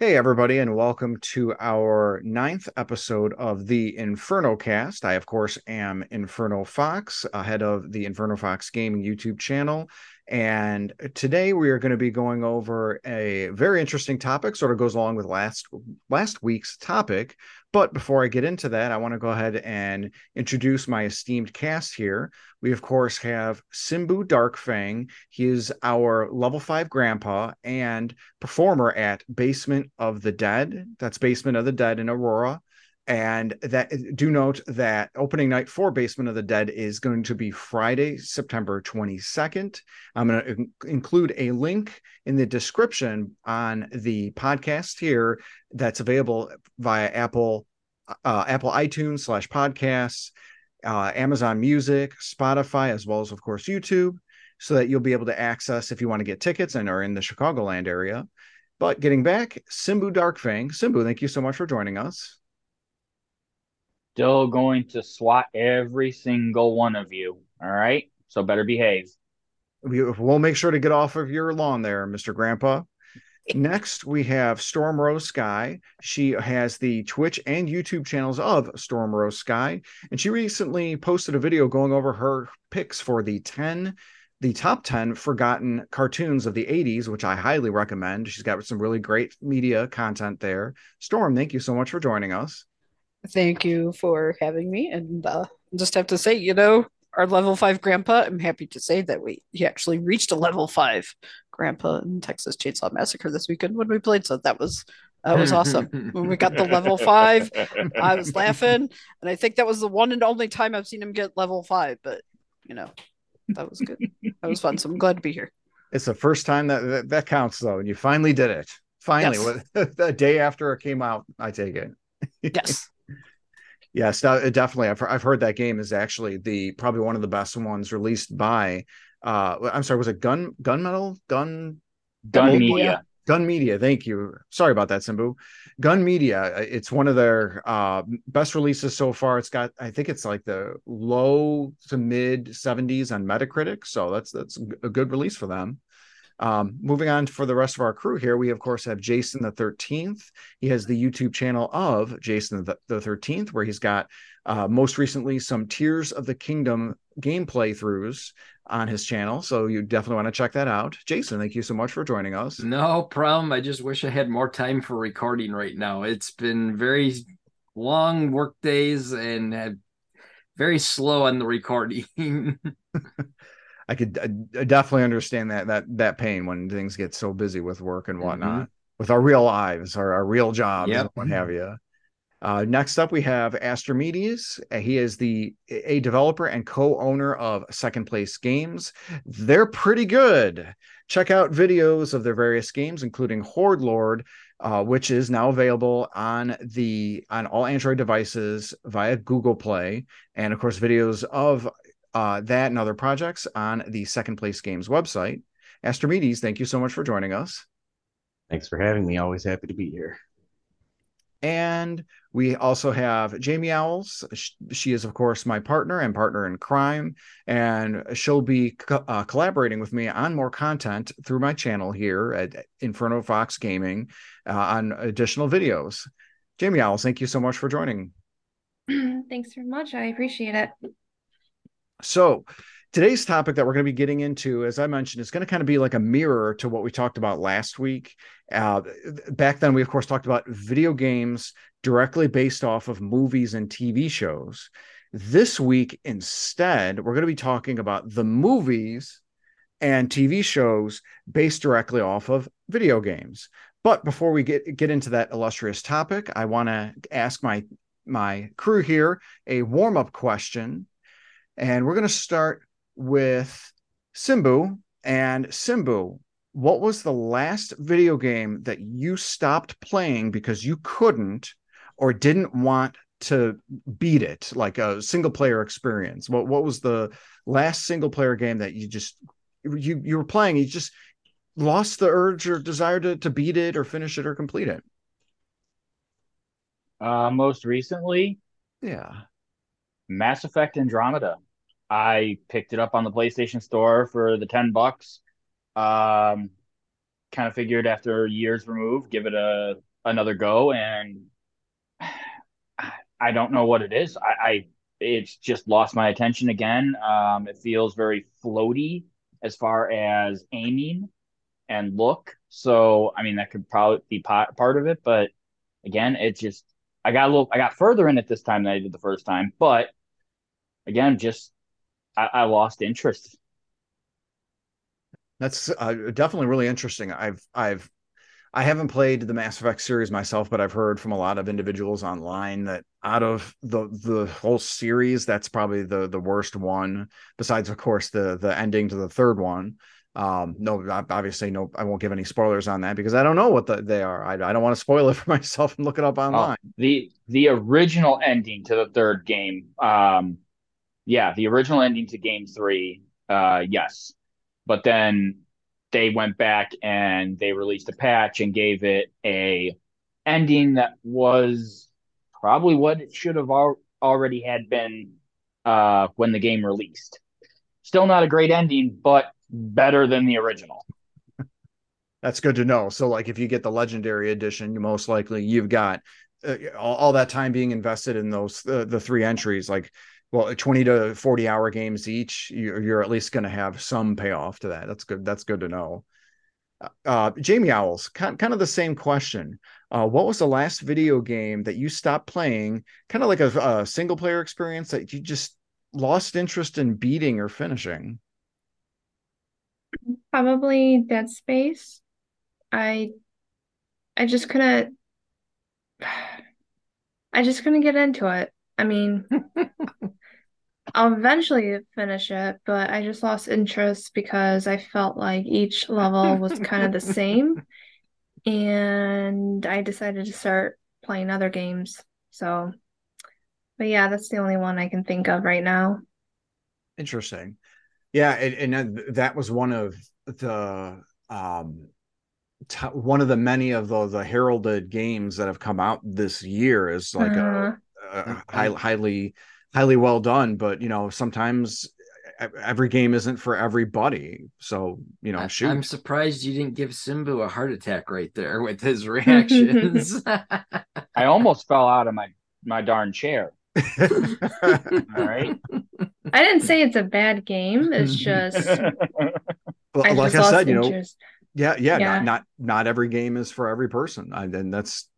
Hey, everybody, and welcome to our 9th episode of the InfernoCast. I, of course, am InfernoFox, head of the InfernoFox Gaming YouTube channel. And today we are going to be going over a very interesting topic, sort of goes along with last week's topic. But before I get into that, I want to go ahead and introduce my esteemed cast here. We, of course, have Simbu Darkfang. He is our level 5 grandpa and performer at Basement of the Dead. That's Basement of the Dead in Aurora. And that do note that opening night for Basement of the Dead is going to be Friday, September 22nd. I'm going to include a link in the description on the podcast here that's available via Apple iTunes /podcasts, Amazon Music, Spotify, as well as, of course, YouTube, so that you'll be able to access if you want to get tickets and are in the Chicagoland area. But getting back, Simbu Darkfang. Simbu, thank you so much for joining us. Still going to SWAT every single one of you, all right? So better behave. We'll make sure to get off of your lawn there, Mr. Grandpa. Next, we have Storm Rose Sky. She has the Twitch and YouTube channels of Storm Rose Sky, and she recently posted a video going over her picks for the top 10 forgotten cartoons of the 80s, which I highly recommend. She's got some really great media content there. Storm, thank you so much for joining us. Thank you for having me, and just have to say, you know, our level 5 grandpa, I'm happy to say that he actually reached a level 5 grandpa in Texas Chainsaw Massacre this weekend when we played, so that was awesome. When we got the level 5, I was laughing, and I think that was the one and only time I've seen him get level 5, but, you know, that was good. That was fun, so I'm glad to be here. It's the first time that counts, though, and you finally did it. Finally, yes. The day after it came out, I take it. Yes. Yes, definitely. I've heard that game is actually probably one of the best ones released by. I'm sorry, was it Gun Media? Gun Media. Thank you. Sorry about that, Simbu. Gun Media. It's one of their best releases so far. It's got, I think it's like the low to mid 70s on Metacritic. So that's a good release for them. Moving on for the rest of our crew here, we, of course, have Jason the 13th. He has the YouTube channel of Jason the 13th, where he's got most recently some Tears of the Kingdom game playthroughs on his channel. So you definitely want to check that out. Jason, thank you so much for joining us. No problem. I just wish I had more time for recording right now. It's been very long work days and very slow on the recording. I definitely understand that pain when things get so busy with work and whatnot, with our real lives, our real jobs, and what have you. Next up, we have Astrimedes. He is a developer and co-owner of Second Place Games. They're pretty good. Check out videos of their various games, including Horde Lord, which is now available on all Android devices via Google Play, and of course, videos of that and other projects on the Second Place Games website. Astrimedes, thank you so much for joining us. Thanks for having me. Always happy to be here. And we also have Jamie Owls. She is, of course, my partner and partner in crime, and she'll be collaborating with me on more content through my channel here at InfernoFox Gaming on additional videos. Jamie Owls, thank you so much for joining. Thanks very much. I appreciate it. So today's topic that we're going to be getting into, as I mentioned, is going to kind of be like a mirror to what we talked about last week. Back then, we, of course, talked about video games directly based off of movies and TV shows. This week, instead, we're going to be talking about the movies and TV shows based directly off of video games. But before we get into that illustrious topic, I want to ask my crew here a warm-up question. And we're going to start with Simbu. And Simbu, what was the last video game that you stopped playing because you couldn't or didn't want to beat it, like a single-player experience? What was the last single-player game that you just you were playing, you just lost the urge or desire to beat it or finish it or complete it? Most recently? Yeah. Mass Effect Andromeda. I picked it up on the PlayStation Store for the $10. Kind of figured after years removed, give it a another go, and I don't know what it is. It's just lost my attention again. It feels very floaty as far as aiming and look. So, I mean, that could probably be part of it. But again, it's just, I got further in it this time than I did the first time. But again, just, I lost interest. That's definitely really interesting. I haven't played the Mass Effect series myself, but I've heard from a lot of individuals online that out of the whole series, that's probably the worst one. Besides, of course, the ending to the third one. No, I won't give any spoilers on that because I don't know what they are. I don't want to spoil it for myself and look it up online. The original ending to the third game. The original ending to game 3. Yes. But then they went back and they released a patch and gave it a ending that was probably what it should have already had been when the game released. Still not a great ending, but better than the original. That's good to know. So, like, if you get the Legendary Edition, you most likely you've got all that time being invested in those the three entries, like, well, 20 to 40 hour games each, you're at least going to have some payoff to that. That's good. That's good to know. Jamie Owls, kind of the same question. What was the last video game that you stopped playing? Kind of like a single player experience that you just lost interest in beating or finishing? Probably Dead Space. I just couldn't get into it. I mean, I'll eventually finish it, but I just lost interest because I felt like each level was kind of the same, and I decided to start playing other games. So, but yeah, that's the only one I can think of right now. Interesting. Yeah, and that was one of the many of the heralded games that have come out this year is like highly well done, but you know, sometimes every game isn't for everybody. So, you know, shoot. I'm surprised you didn't give Simbu a heart attack right there with his reactions. I almost fell out of my darn chair. All right. I didn't say it's a bad game. It's just like I said, interest. You know, yeah. Not every game is for every person, and that's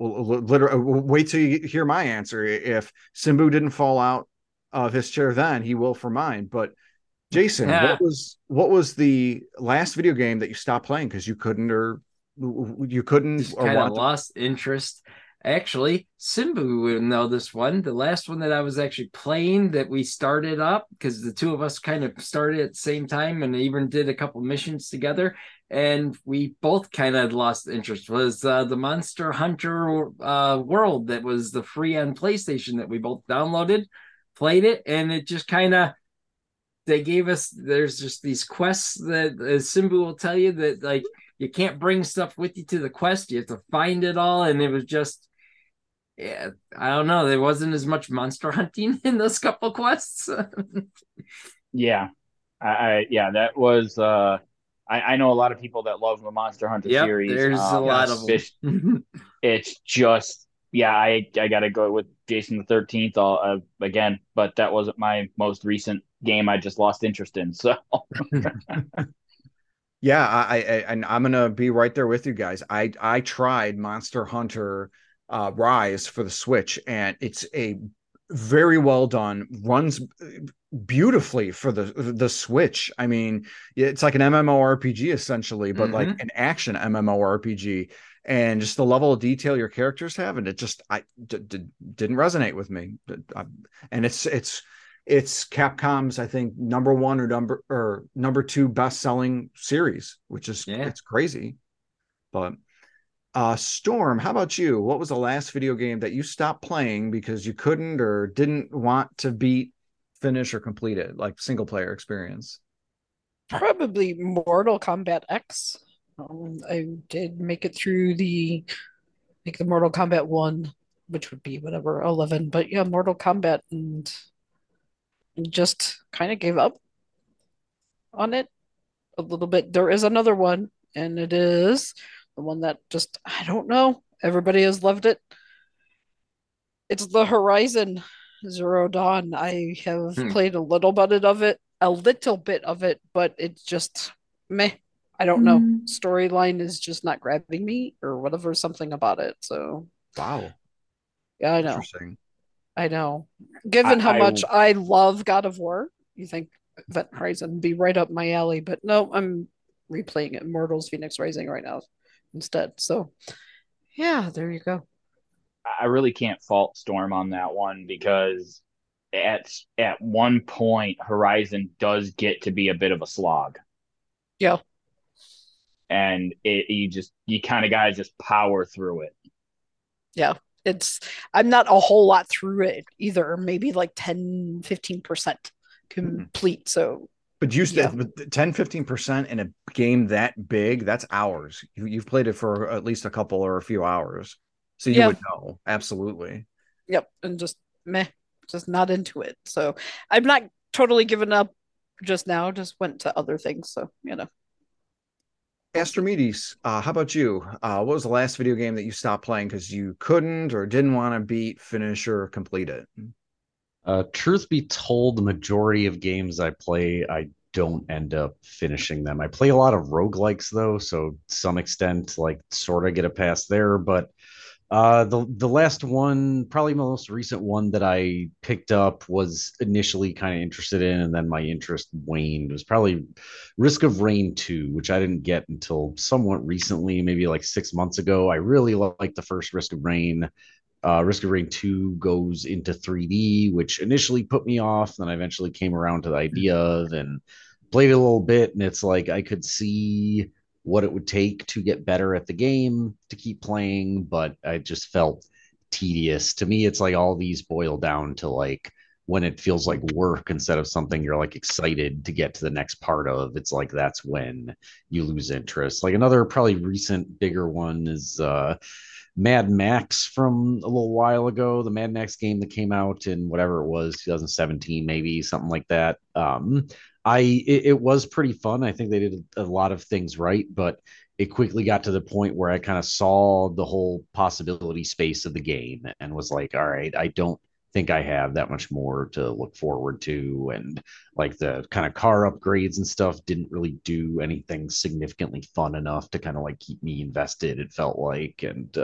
literally. Wait till you hear my answer. If Simbu didn't fall out of his chair, then he will for mine. But Jason, what was the last video game that you stopped playing because you lost interest? Actually, Simbu would know this one. The last one that I was actually playing that we started up, because the two of us kind of started at the same time and even did a couple missions together, and we both kind of lost interest, was the Monster Hunter World that was the free on PlayStation that we both downloaded, played it, and it just kind of, they gave us, there's just these quests that Simbu will tell you that, like, you can't bring stuff with you to the quest. You have to find it all, and it was just... Yeah, I don't know. There wasn't as much monster hunting in those couple quests. That was. I know a lot of people that love the Monster Hunter series. There's a lot of them. It's just, I gotta go with Jason the 13th again, but that wasn't my most recent game. I just lost interest in. So. Yeah, I'm gonna be right there with you guys. I tried Monster Hunter. Rise for the Switch, and it's a very well done, runs beautifully for the Switch. I mean, it's like an MMORPG essentially, but like an action MMORPG, and just the level of detail your characters have, and it just didn't resonate with me. And it's Capcom's, I think, number 1 or number 2 best selling series, which is it's crazy, but. Storm, how about you? What was the last video game that you stopped playing because you couldn't or didn't want to beat, finish, or complete it, like single player experience? Probably Mortal Kombat X. I did make it through the Mortal Kombat 1, which would be whatever 11, but yeah, Mortal Kombat, and just kind of gave up on it a little bit. There is another one, and it is The one that just, I don't know, everybody has loved it. It's the Horizon Zero Dawn. I have played a little bit of it, but it's just meh. I don't know. Storyline is just not grabbing me or whatever, something about it. So wow. Yeah, I know. Interesting. I know. Given how much I love God of War, you think that Horizon would be right up my alley, but no, I'm replaying Immortals Phoenix Rising right now instead. So yeah, there you go. I really can't fault Storm on that one, because at one point Horizon does get to be a bit of a slog. Yeah. And you kind of gotta just power through it. Yeah. I'm not a whole lot through it either, maybe like 10-15% complete. So but you said 10-15% in a game that big, that's hours. You've played it for at least a couple or a few hours. So you would know. Absolutely. Yep. And just meh, just not into it. So I'm not totally given up just now, just went to other things. So, you know. Astrimedes, how about you? What was the last video game that you stopped playing because you couldn't or didn't want to beat, finish, or complete it? Truth be told, the majority of games I play, I don't end up finishing them. I play a lot of roguelikes, though, so to some extent, like, sort of get a pass there. But the last one, probably my most recent one that I picked up, was initially kind of interested in, and then my interest waned. It was probably Risk of Rain 2, which I didn't get until somewhat recently, maybe like 6 months ago. I really liked the first Risk of Rain. Risk of Rain 2 goes into 3D, which initially put me off. Then I eventually came around to the idea of and played it a little bit, and it's like I could see what it would take to get better at the game to keep playing, but I just felt tedious. To me, it's like all these boil down to like when it feels like work instead of something you're like excited to get to the next part of. It's like that's when you lose interest. Like another probably recent bigger one is Mad Max from a little while ago, the Mad Max game that came out in whatever it was, 2017 maybe, something like that. It was pretty fun. I think they did a lot of things right, but it quickly got to the point where I kind of saw the whole possibility space of the game and was like, all right, I don't think I have that much more to look forward to. And like the kind of car upgrades and stuff didn't really do anything significantly fun enough to kind of like keep me invested, it felt like. And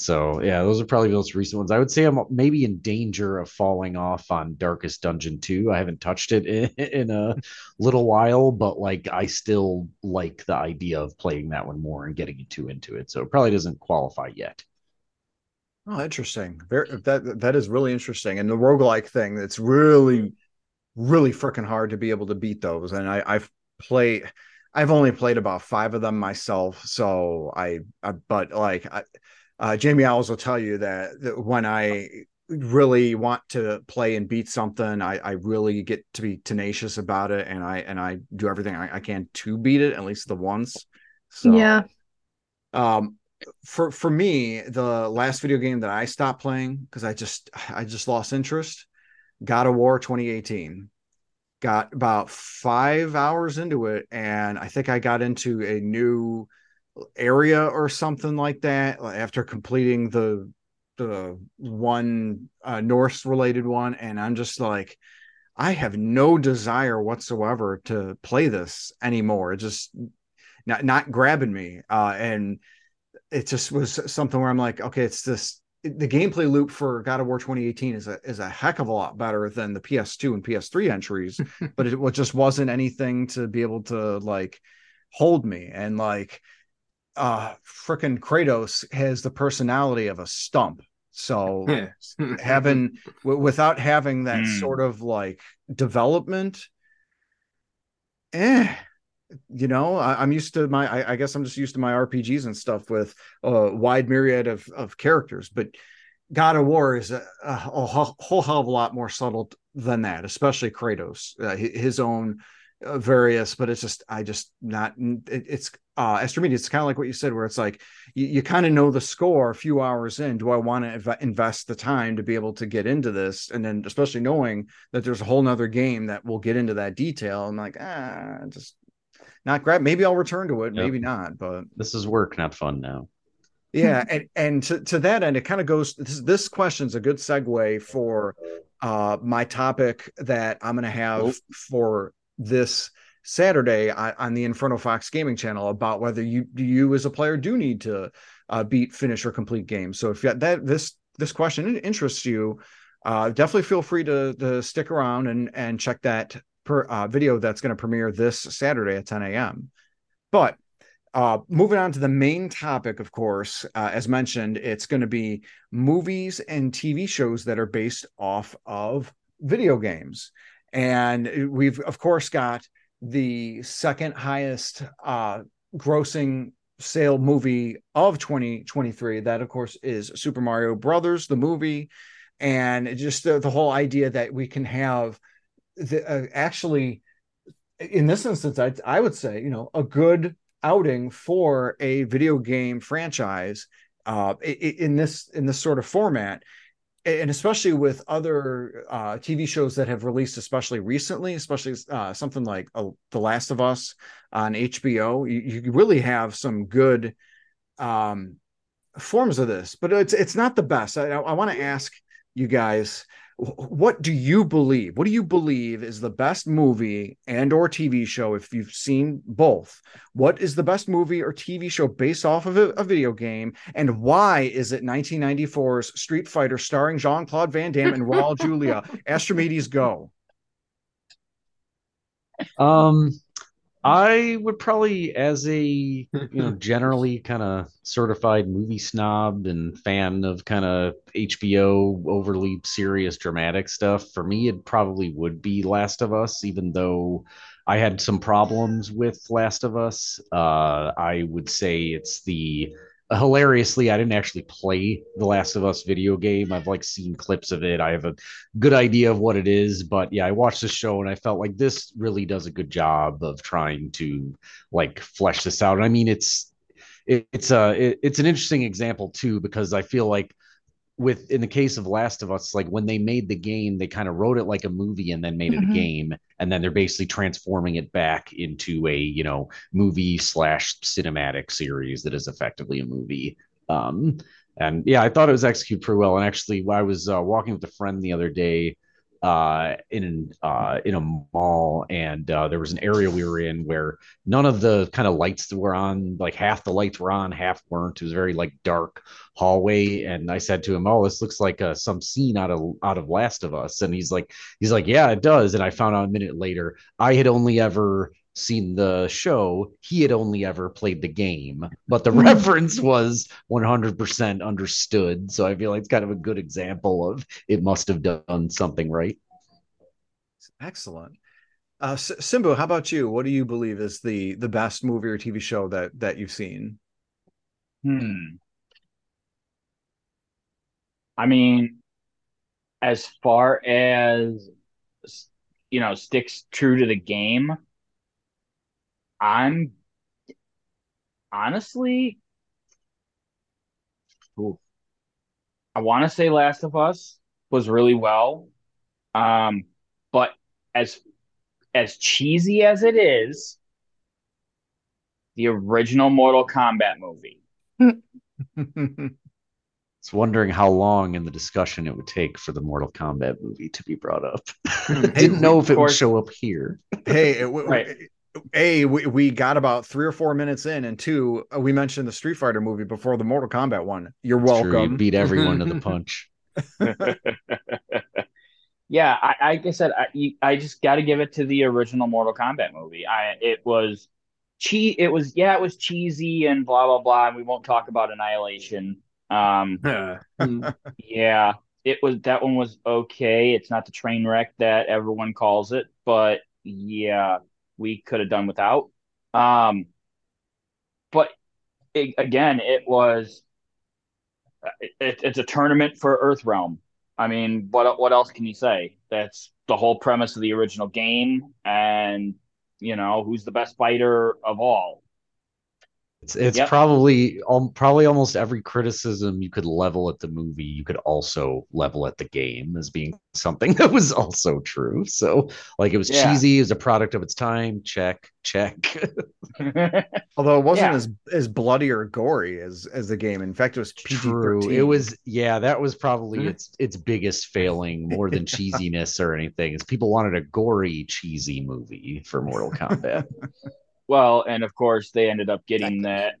so, yeah, those are probably the most recent ones. I would say I'm maybe in danger of falling off on Darkest Dungeon 2. I haven't touched it in a little while, but like I still like the idea of playing that one more and getting into it. So it probably doesn't qualify yet. Oh, interesting. That is really interesting. And the roguelike thing, that's really, really freaking hard to be able to beat those. And I've only played about 5 of them myself. So Jamie Owls will tell you that when I really want to play and beat something, I really get to be tenacious about it, and I do everything I can to beat it, at least the once. So, yeah. For me, the last video game that I stopped playing because I just lost interest, God of War 2018. Got about 5 hours into it, and I think I got into a new area or something like that after completing the one Norse related one, and I'm just like, I have no desire whatsoever to play this anymore. It's just not grabbing me, and it just was something where I'm like, okay, it's this. The gameplay loop for God of War 2018 is a heck of a lot better than the PS2 and PS3 entries, but it just wasn't anything to be able to like hold me. And like, frickin' Kratos has the personality of a stump. So without having that sort of like development, you know, I'm used to I guess I'm just used to my RPGs and stuff with a wide myriad of characters, but God of War is a whole hell of a lot more subtle than that, especially Kratos, his own various, but it's just, I just not, it's Astrimedes, it's kind of like what you said, where it's like you kind of know the score a few hours in. Do I want to invest the time to be able to get into this? And then especially knowing that there's a whole nother game that will get into that detail, I'm like, just not grab. Maybe I'll return to it. Yep. Maybe not. But this is work, not fun now. Yeah. And to that end, it kind of goes. This question's a good segue for my topic that I'm going to have for this Saturday on the InfernoFox Gaming channel about whether you as a player do need to beat, finish, or complete games. So if that this question interests you, definitely feel free to stick around and check that video that's going to premiere this Saturday at 10 a.m. But moving on to the main topic, of course, as mentioned, it's going to be movies and TV shows that are based off of video games. And we've, of course, got the second highest grossing sale movie of 2023. That, of course, is Super Mario Brothers, the movie. And just the whole idea that we can have actually, in this instance, I would say, a good outing for a video game franchise in this sort of format. And especially with other TV shows that have released, especially recently, something like The Last of Us on HBO, you really have some good forms of this. But it's not the best. I want to ask you guys, what do you believe? What do you believe is the best movie and or TV show, if you've seen both? What is the best movie or TV show based off of a video game? And why is it 1994's Street Fighter starring Jean-Claude Van Damme and Raul Julia? Astrimedes, go. I would probably, as a generally kind of certified movie snob and fan of kind of HBO overly serious dramatic stuff, for me it probably would be Last of Us, even though I had some problems with Last of Us. I would say it's hilariously, I didn't actually play The Last of Us video game. I've seen clips of it. I have a good idea of what it is, but yeah, I watched the show and I felt like this really does a good job of trying to flesh this out. And I mean, it's an interesting example too, because I feel like in the case of Last of Us, when they made the game, they kind of wrote it like a movie and then made it a game. And then they're basically transforming it back into a, movie / cinematic series that is effectively a movie. And yeah, I thought it was executed pretty well. And actually, I was walking with a friend the other day in a mall, and there was an area we were in where none of the kind of lights were on. Half the lights were on, half weren't. It was a very dark hallway, and I said to him, "Oh, this looks like some scene out of Last of Us." And he's like, "Yeah, it does." And I found out a minute later I had only ever seen the show, he had only ever played the game, but the reference was 100% understood. So I feel like it's kind of a good example of it must have done something right. Excellent. Simbu, how about you? What do you believe is the best movie or TV show that you've seen? I mean, as far as sticks true to the game, I'm honestly, I want to say Last of Us was really well, but as cheesy as it is, the original Mortal Kombat movie. It's wondering how long in the discussion it would take for the Mortal Kombat movie to be brought up. Didn't know if it would show up here. Hey, right. A, we got about 3 or 4 minutes in, and two, we mentioned the Street Fighter movie before the Mortal Kombat one. You're welcome. True, you beat everyone to the punch. Yeah, like I said, I just got to give it to the original Mortal Kombat movie. It was cheesy and blah blah blah. And we won't talk about Annihilation. Yeah, it was that one was okay. It's not the train wreck that everyone calls it, but yeah, we could have done without. But it's a tournament for Earthrealm. I mean, what else can you say? That's the whole premise of the original game, and who's the best fighter of all. It's probably almost every criticism you could level at the movie, you could also level at the game as being something that was also true. So like, it was cheesy, as a product of its time. Check. Although it wasn't as bloody or gory as the game. In fact, it was PG-13. It was that was probably its biggest failing, more than cheesiness or anything, is people wanted a gory, cheesy movie for Mortal Kombat. Well, and of course, they ended up getting that,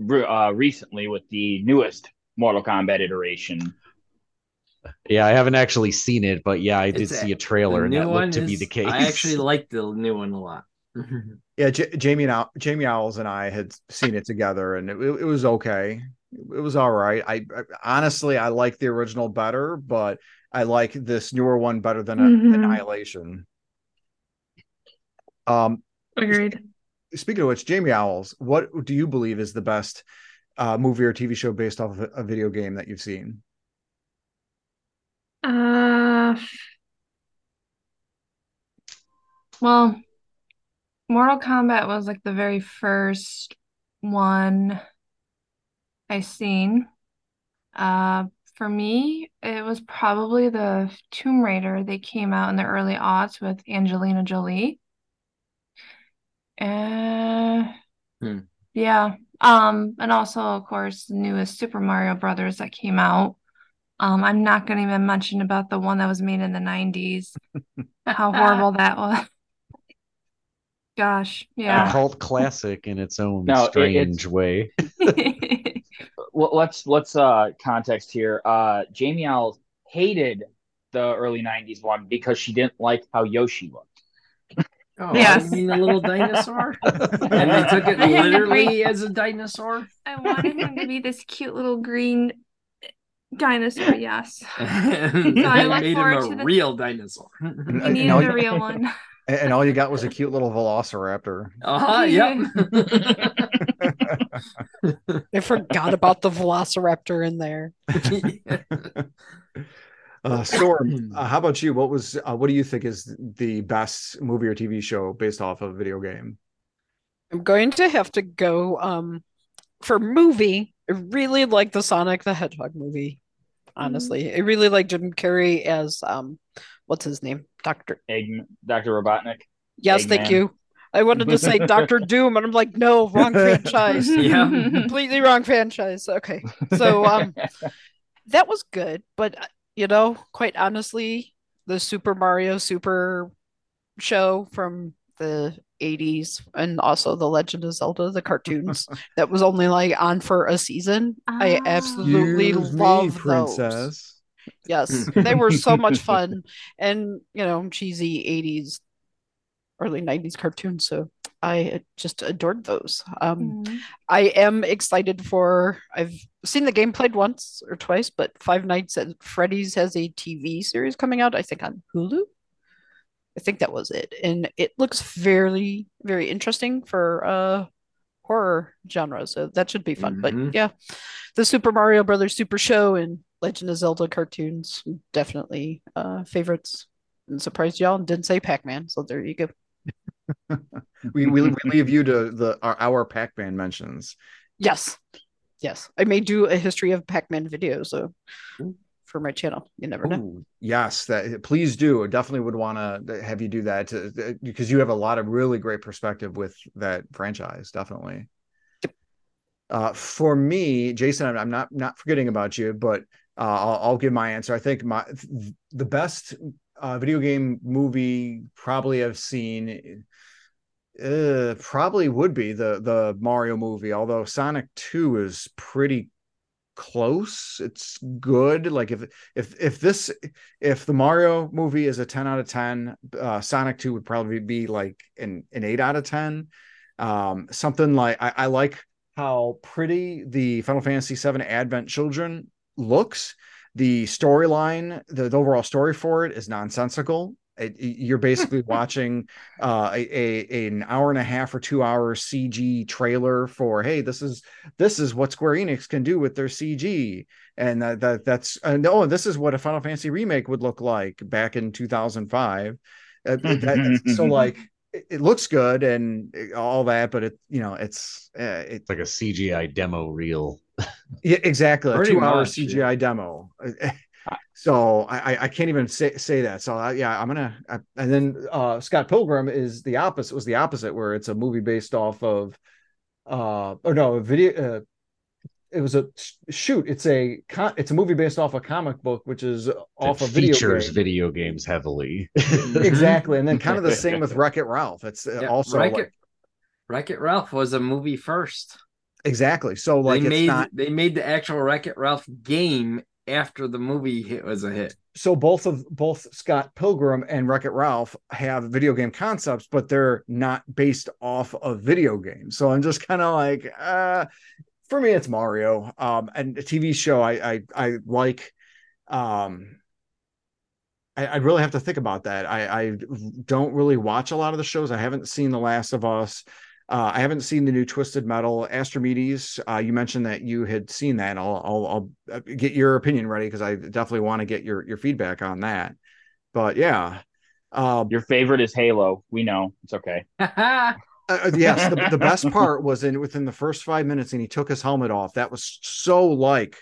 recently with the newest Mortal Kombat iteration. Yeah, I haven't actually seen it, but yeah, I did see a trailer, and that looked to be the case. I actually liked the new one a lot. Yeah, Jamie Owls and I had seen it together, and it was okay. It was all right. I honestly, I like the original better, but I like this newer one better than Annihilation. Agreed. Speaking of which, Jamie Owls, what do you believe is the best movie or TV show based off of a video game that you've seen? Well, Mortal Kombat was like the very first one I seen. For me, it was probably the Tomb Raider. They came out in the early aughts with Angelina Jolie. And also, of course, the newest Super Mario Brothers that came out. I'm not going to even mention about the one that was made in the 90s. How horrible that was. Gosh, yeah. A cult classic in its own strange way. Well, let's context here. Jamie Owls hated the early 90s one because she didn't like how Yoshi looked. Oh, yes. You mean the little dinosaur? And they took it literally as a dinosaur? I wanted him to be this cute little green dinosaur, yes. I made him a real dinosaur. He needed a real one. And all you got was a cute little velociraptor. Yep. I forgot about the velociraptor in there. Storm, how about you? What do you think is the best movie or TV show based off of a video game? I'm going to have to go for movie. I really like the Sonic the Hedgehog movie. Honestly, I really like Jim Carrey as what's his name, Dr. Robotnik. Yes, thank you. I wanted to say Dr. Doom, and I'm like, no, wrong franchise. Yeah, completely wrong franchise. Okay, so that was good, but. Quite honestly, the Super Mario Super Show from the 80s, and also The Legend of Zelda, the cartoons, that was only on for a season. I absolutely love those. Yes, they were so much fun, and cheesy 80s, early 90s cartoons. So I just adored those. I am excited I've seen the game played once or twice, but Five Nights at Freddy's has a TV series coming out, I think on Hulu. I think that was it. And it looks very, very interesting for horror genre. So that should be fun. But yeah, the Super Mario Brothers Super Show and Legend of Zelda cartoons, definitely favorites. And surprised y'all didn't say Pac-Man. So there you go. we leave you to our Pac-Man mentions. Yes, I may do a history of Pac-Man videos for my channel. You never know. Yes, please do. I definitely would want to have you do that because you have a lot of really great perspective with that franchise. Definitely. Yep. For me, Jason, I'm not forgetting about you, but I'll give my answer. I think the best. Video game movie probably I've seen probably would be the Mario movie, although Sonic 2 is pretty close. It's good. Like if the Mario movie is a 10 out of 10, Sonic 2 would probably be like an 8 out of 10. Something like I like how pretty the Final Fantasy VII Advent Children looks. The storyline, the overall story for it is nonsensical. You're basically watching an hour and a half or 2 hour CG trailer for, hey, this is what Square Enix can do with their CG, and this is what a Final Fantasy remake would look like back in 2005. So like it looks good and all that, but it, you know, it's like a CGI demo reel. Yeah, exactly. A 2-hour CGI demo. So I can't even say that. So and then Scott Pilgrim is the opposite, where it's a movie based off of, a video. It was a shoot. It's a movie based off a comic book, which is off a video game. Features video games heavily. Exactly. And then kind of the same with Wreck-It Ralph. It's also Wreck-It Ralph was a movie first. Exactly. So like they made the actual Wreck-It Ralph game after the movie was a hit. So both Scott Pilgrim and Wreck-It Ralph have video game concepts, but they're not based off of video games. So I'm just kind of like, for me, it's Mario. And a TV show I like. I'd really have to think about that. I don't really watch a lot of the shows. I haven't seen The Last of Us. I haven't seen the new Twisted Metal. Astrimedes, you mentioned that you had seen that. I'll get your opinion ready because I definitely want to get your feedback on that. But yeah. Your favorite is Halo. We know. It's okay. Yes, the best part was within the first 5 minutes, and he took his helmet off. That was so like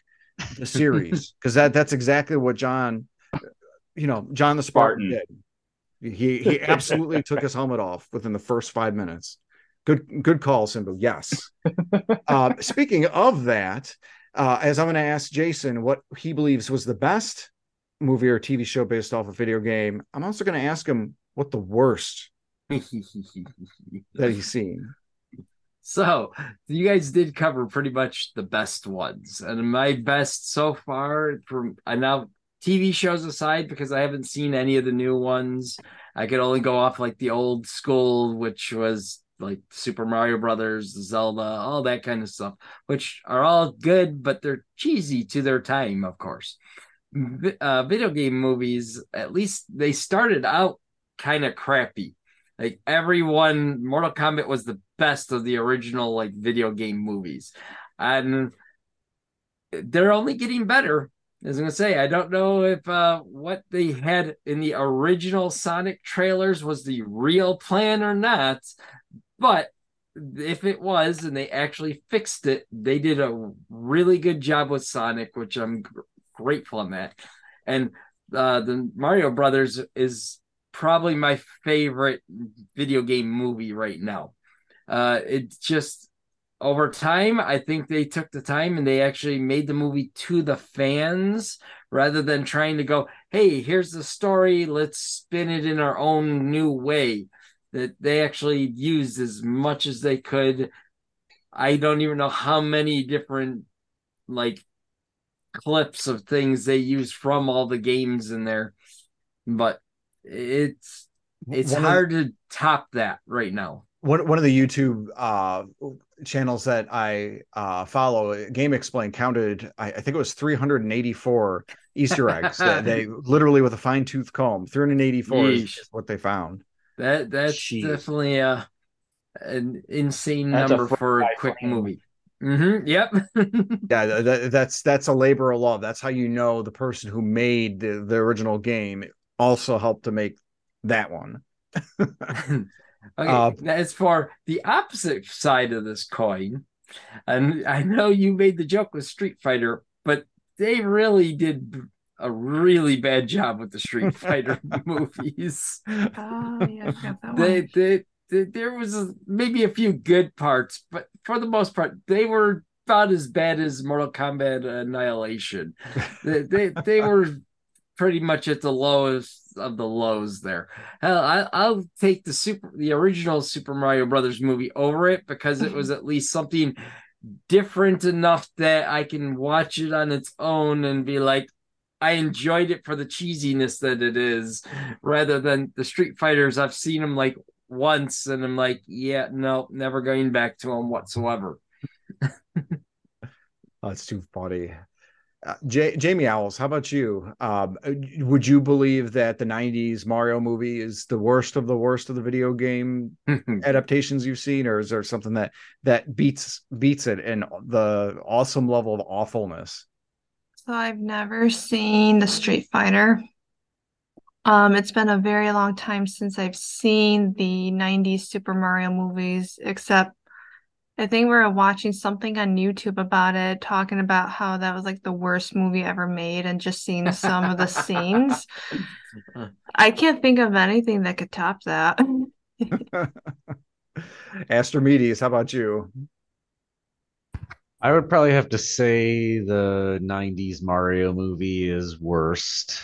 the series, because that's exactly what John the Spartan did. He absolutely took his helmet off within the first 5 minutes. Good call, Simbu. Yes. Speaking of that, as I'm going to ask Jason what he believes was the best movie or TV show based off a video game, I'm also going to ask him what the worst that he's seen. So you guys did cover pretty much the best ones, and my best so far from now, TV shows aside, because I haven't seen any of the new ones. I could only go off like the old school, which was like Super Mario Brothers, Zelda, all that kind of stuff, which are all good, but they're cheesy to their time, of course. Video game movies, at least they started out kind of crappy. Like everyone, Mortal Kombat was the best of the original like video game movies, and they're only getting better. I was gonna say, I don't know if what they had in the original Sonic trailers was the real plan or not, but if it was and they actually fixed it, they did a really good job with Sonic, which I'm grateful on that. And the Mario Brothers is probably my favorite video game movie right now. It's just over time, I think they took the time and they actually made the movie to the fans rather than trying to go, hey, here's the story, let's spin it in our own new way. That they actually used as much as they could. I don't even know how many different like clips of things they used from all the games in there, but it's hard to top that right now. One of the YouTube channels that I follow, Game Explain, counted I think it was 384 Easter eggs that they literally with a fine-tooth comb 384 is what they found. That's definitely an insane number for a quick movie. Mm-hmm, yep. Yeah, that's a labor of love. That's how you know the person who made the original game also helped to make that one. Okay, as for the opposite side of this coin, and I know you made the joke with Street Fighter, but they really did a really bad job with the Street Fighter movies. Oh yeah, I got that one. There was maybe a few good parts, but for the most part, they were about as bad as Mortal Kombat Annihilation. They were pretty much at the lowest of the lows there. Hell, I'll take the original Super Mario Brothers movie over it because it was at least something different enough that I can watch it on its own and be like, I enjoyed it for the cheesiness that it is, rather than the Street Fighters. I've seen them like once and I'm like, yeah, no, never going back to them whatsoever. That's too funny. Jamie Owls, how about you? Would you believe that the 90s Mario movie is the worst of the video game adaptations you've seen, or is there something that beats it in the awesome level of awfulness? So I've never seen the Street Fighter. It's been a very long time since I've seen the 90s Super Mario movies, except I think we were watching something on YouTube about it, talking about how that was like the worst movie ever made, and just seeing some of the scenes. I can't think of anything that could top that. Astrimedes, how about you? I would probably have to say the 90s Mario movie is worst.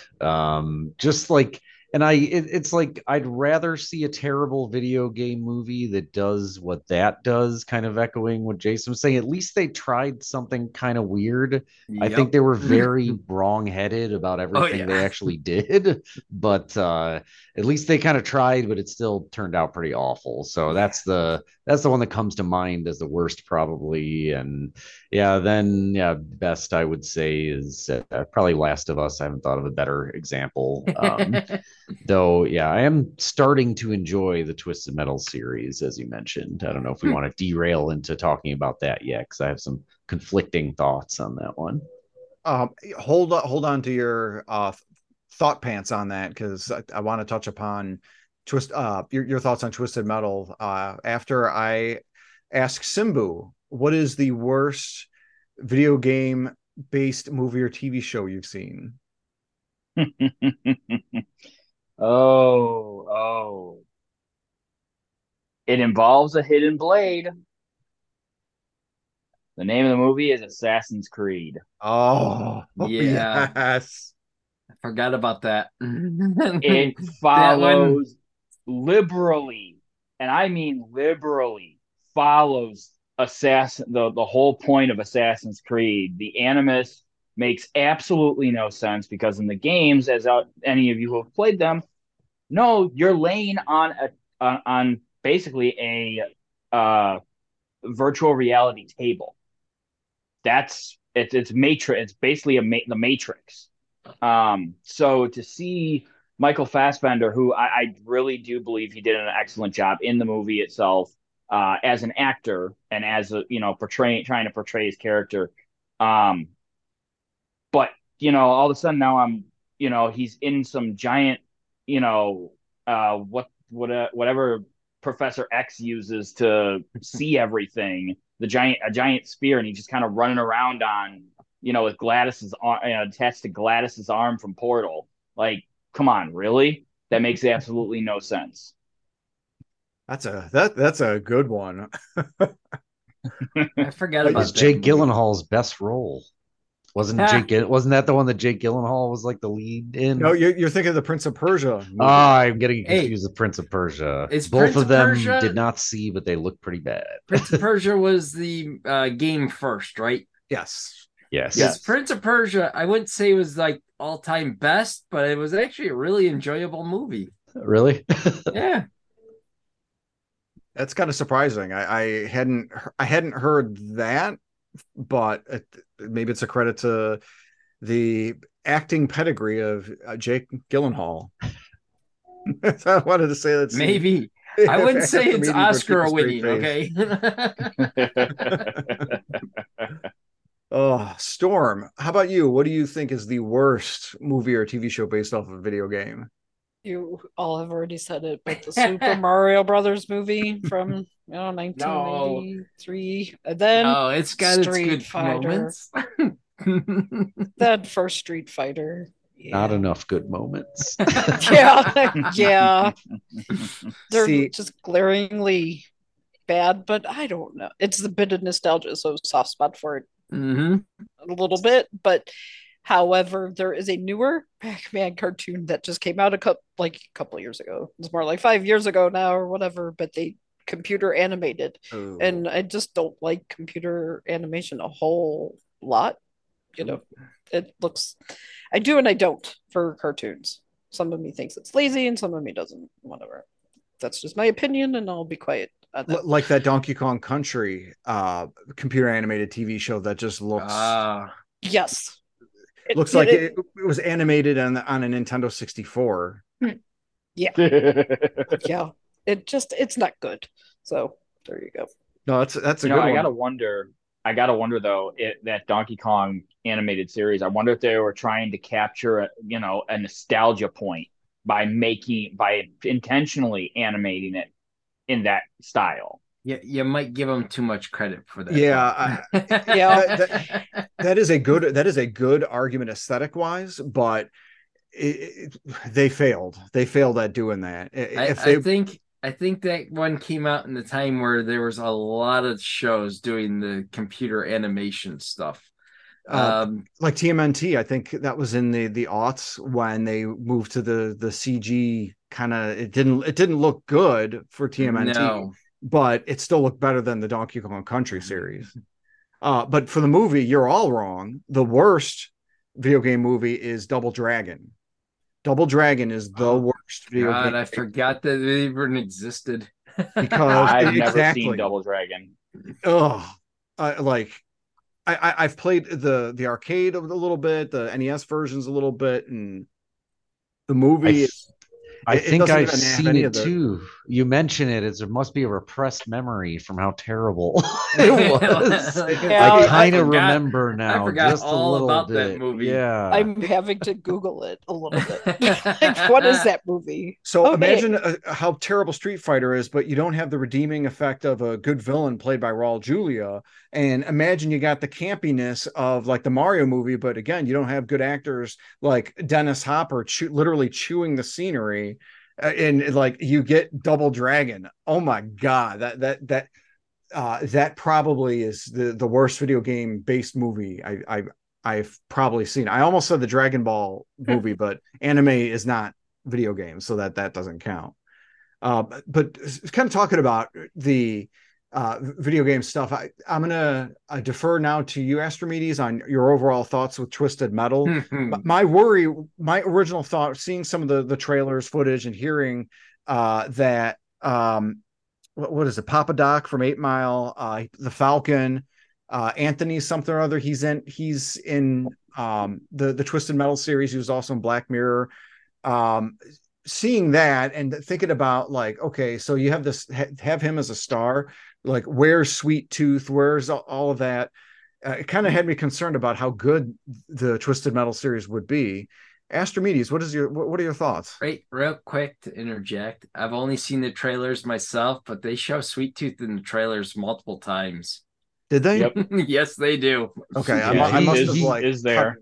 Just like, and it's like, I'd rather see a terrible video game movie that does what that does, kind of echoing what Jason was saying. At least they tried something kind of weird. Yep. I think they were very wrong-headed about everything they actually did, but at least they kind of tried, but it still turned out pretty awful. So that's the one that comes to mind as the worst, probably. And best I would say is probably Last of Us. I haven't thought of a better example. Though, I am starting to enjoy the Twisted Metal series, as you mentioned. I don't know if we want to derail into talking about that yet, because I have some conflicting thoughts on that one. Hold on to your thought pants on that, because I want to touch upon your thoughts on Twisted Metal after I ask Simbu, what is the worst video game based movie or TV show you've seen? Oh, it involves a hidden blade. The name of the movie is Assassin's Creed. Oh, yeah. Yes. I forgot about that. It follows liberally, and I mean liberally, follows the whole point of Assassin's Creed. The animus makes absolutely no sense, because in the games, as any of you who have played them, no, you're laying on on basically a virtual reality table. That's it's Matrix. It's basically the Matrix. So to see Michael Fassbender, who I really do believe he did an excellent job in the movie itself as an actor and as a trying to portray his character. But, all of a sudden now I'm, he's in some giant, whatever Professor X uses to see everything, a giant spear, and he's just kind of running around on, with Gladys's arm, attached to Gladys's arm from Portal. Like, come on, really? That makes absolutely no sense. That's a good one. I forgot about that. Jake Gyllenhaal's best role. Wasn't that the one that Jake Gyllenhaal was like the lead in? No, you're thinking of The Prince of Persia. Oh, I'm getting confused with Prince of Persia. Both of them did not see, but they look pretty bad. Prince of Persia was the game first, right? Yes. Prince of Persia, I wouldn't say was like all-time best, but it was actually a really enjoyable movie. Really? Yeah. That's kind of surprising. I hadn't heard that. But maybe it's a credit to the acting pedigree of Jake Gyllenhaal. I wanted to say that. Maybe. I wouldn't say it's Oscar winning, okay? Oh, Storm, how about you? What do you think is the worst movie or TV show based off of a video game? You all have already said it, but the Super Mario Brothers movie from 1993. No. And then it's got its good moments. That first Street Fighter. Yeah. Not enough good moments. Yeah. They're just glaringly bad, but I don't know. It's the bit of nostalgia, so soft spot for it a little bit, but. However, there is a newer Pac-Man cartoon that just came out a couple years ago. It's more like 5 years ago now or whatever, but they computer animated. Ooh. And I just don't like computer animation a whole lot. It looks... I do and I don't for cartoons. Some of me thinks it's lazy and some of me doesn't. Whatever. That's just my opinion, and I'll be quiet. Like that Donkey Kong Country computer animated TV show that just looks... Yes. It looks like it was animated on a Nintendo 64. Yeah. Yeah. It's not good. So there you go. No, that's a good one. I gotta wonder though, that Donkey Kong animated series, I wonder if they were trying to capture a nostalgia point by intentionally animating it in that style. Yeah, you might give them too much credit for that. Yeah, that is a good argument aesthetic wise, but they failed. They failed at doing that. I think that one came out in the time where there was a lot of shows doing the computer animation stuff. Like TMNT, I think that was in the aughts when they moved to the CG kind of. It didn't look good for TMNT, no, but it still looked better than the Donkey Kong Country series. But for the movie, you're all wrong. The worst video game movie is Double Dragon. Double Dragon is the worst video game. I forgot that it even existed. Because I've never seen Double Dragon. Oh, I've played the arcade a little bit, the NES versions a little bit, and the movie. I think I've seen it too. You mention it, it must be a repressed memory from how terrible it was. I kind of remember now. I forgot just all a little about bit. That movie. Yeah, I'm having to Google it a little bit. Like, what is that movie? So imagine how terrible Street Fighter is, but you don't have the redeeming effect of a good villain played by Raul Julia. And imagine you got the campiness of like the Mario movie, but again, you don't have good actors like Dennis Hopper literally chewing the scenery. And like you get Double Dragon. Oh my God, that probably is the worst video game based movie I've probably seen. I almost said the Dragon Ball movie, but anime is not video games, so that doesn't count. But kind of talking about the video game stuff, I'm gonna defer now to you, Astrimedes, on your overall thoughts with Twisted Metal. My original thought, seeing some of the trailers, footage, and hearing that what is it, Papa Doc from 8 Mile, the Falcon, Anthony something or other, he's in the Twisted Metal series. He was also in Black Mirror. Seeing that and thinking about like, okay, so you have this, have him as a star, like where's Sweet Tooth, where's all of that? It kind of had me concerned about how good the Twisted Metal series would be. Astrimedes, what are your thoughts? Right, real quick to interject. I've only seen the trailers myself, but they show Sweet Tooth in the trailers multiple times. Did they? Yep. Yes, they do. Okay, yeah, I must have like is there.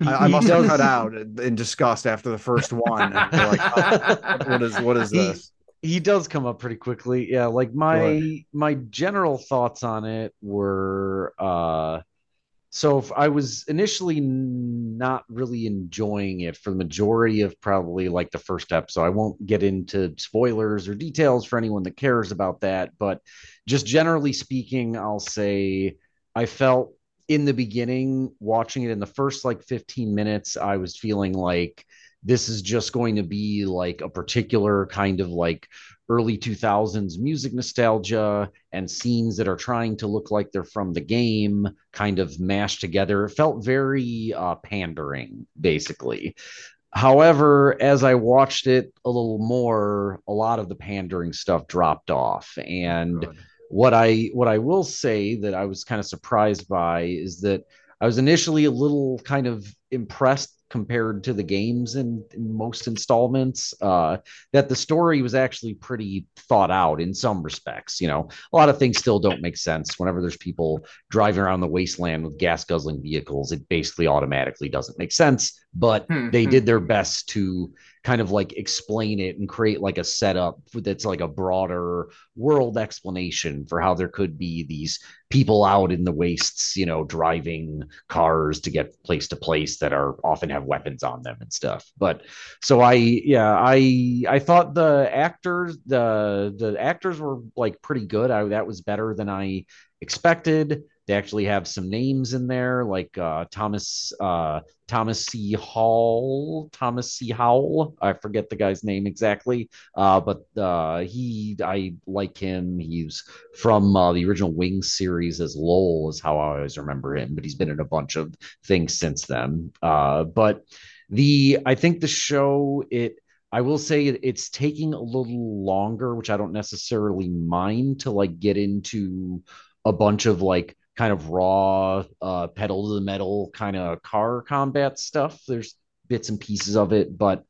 I must have cut out in disgust after the first one. And like, what is this? He does come up pretty quickly. Yeah, like my general thoughts on it were so I was initially not really enjoying it for the majority of probably like the first episode. I won't get into spoilers or details for anyone that cares about that, but just generally speaking, I'll say I felt in the beginning, watching it in the first like 15 minutes, I was feeling like this is just going to be like a particular kind of like early 2000s music nostalgia and scenes that are trying to look like they're from the game kind of mashed together. It felt very pandering, basically. However, as I watched it a little more, a lot of the pandering stuff dropped off. And good. What I will say that I was kind of surprised by is that I was initially a little kind of impressed compared to the games in most installments, that the story was actually pretty thought out in some respects. You know, a lot of things still don't make sense. Whenever there's people driving around the wasteland with gas guzzling vehicles, it basically automatically doesn't make sense, but they did their best to kind of like explain it and create like a setup that's like a broader world explanation for how there could be these people out in the wastes, you know, driving cars to get place to place that are often have weapons on them and stuff. But so I thought the actors were like pretty good. That was better than I expected. They actually have some names in there, like Thomas C. Howell. I forget the guy's name exactly, but I like him. He's from the original Wings series as Lowell, is how I always remember him. But he's been in a bunch of things since then. I will say it's taking a little longer, which I don't necessarily mind, to like get into a bunch of like kind of raw pedal to the metal kind of car combat stuff. There's bits and pieces of it. But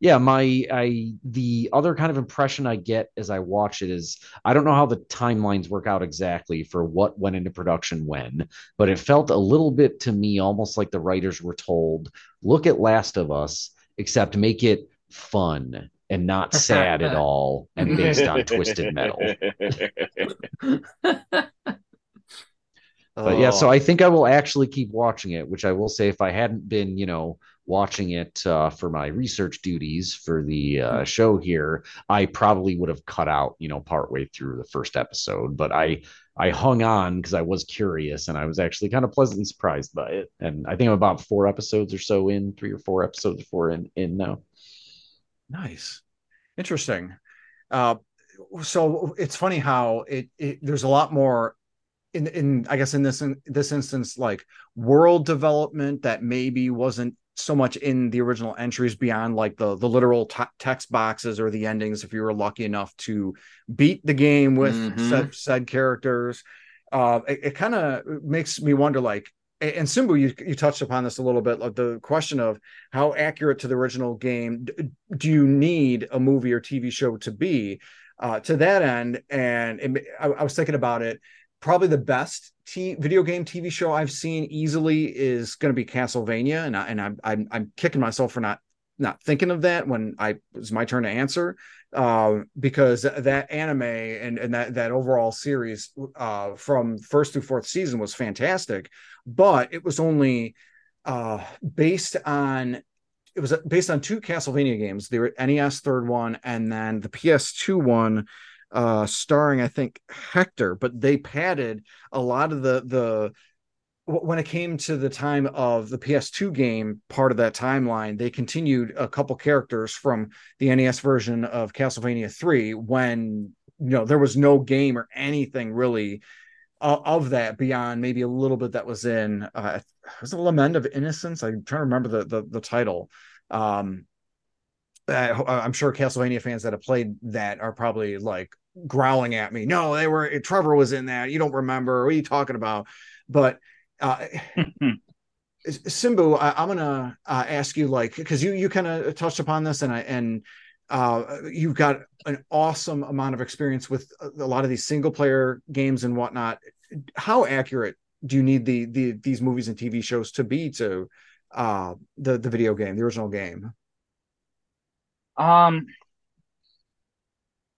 yeah, the other kind of impression I get as I watch it is I don't know how the timelines work out exactly for what went into production when, but it felt a little bit to me almost like the writers were told, look at Last of Us, except make it fun and not sad at all and based on Twisted Metal. But yeah, so I think I will actually keep watching it, which I will say if I hadn't been, you know, watching it for my research duties for the show here, I probably would have cut out, you know, partway through the first episode. But I hung on because I was curious and I was actually kind of pleasantly surprised by it. And I think I'm about three or four episodes in now. Nice. Interesting. So it's funny how there's a lot more in this instance, like world development that maybe wasn't so much in the original entries beyond like the literal text boxes or the endings, if you were lucky enough to beat the game with said characters. It kind of makes me wonder, like, and Simbu, you touched upon this a little bit, like the question of how accurate to the original game do you need a movie or TV show to be to that end? And I was thinking about it. Probably the best video game TV show I've seen easily is going to be Castlevania, and I'm kicking myself for not thinking of that when it was my turn to answer, because that anime and that overall series from first through fourth season was fantastic, but it was only based on two Castlevania games, the NES third one and then the PS2 one. Starring, I think, Hector, but they padded a lot of the when it came to the time of the PS2 game, part of that timeline, they continued a couple characters from the NES version of Castlevania 3 when, you know, there was no game or anything really of that beyond maybe a little bit that was in, was it Lament of Innocence? I'm trying to remember the title. I'm sure Castlevania fans that have played that are probably like growling at me. No, Trevor was in that. You don't remember. What are you talking about? But Simbu, I'm going to ask you, like, because you kind of touched upon this and you've got an awesome amount of experience with a lot of these single player games and whatnot. How accurate do you need these movies and TV shows to be to the video game, the original game?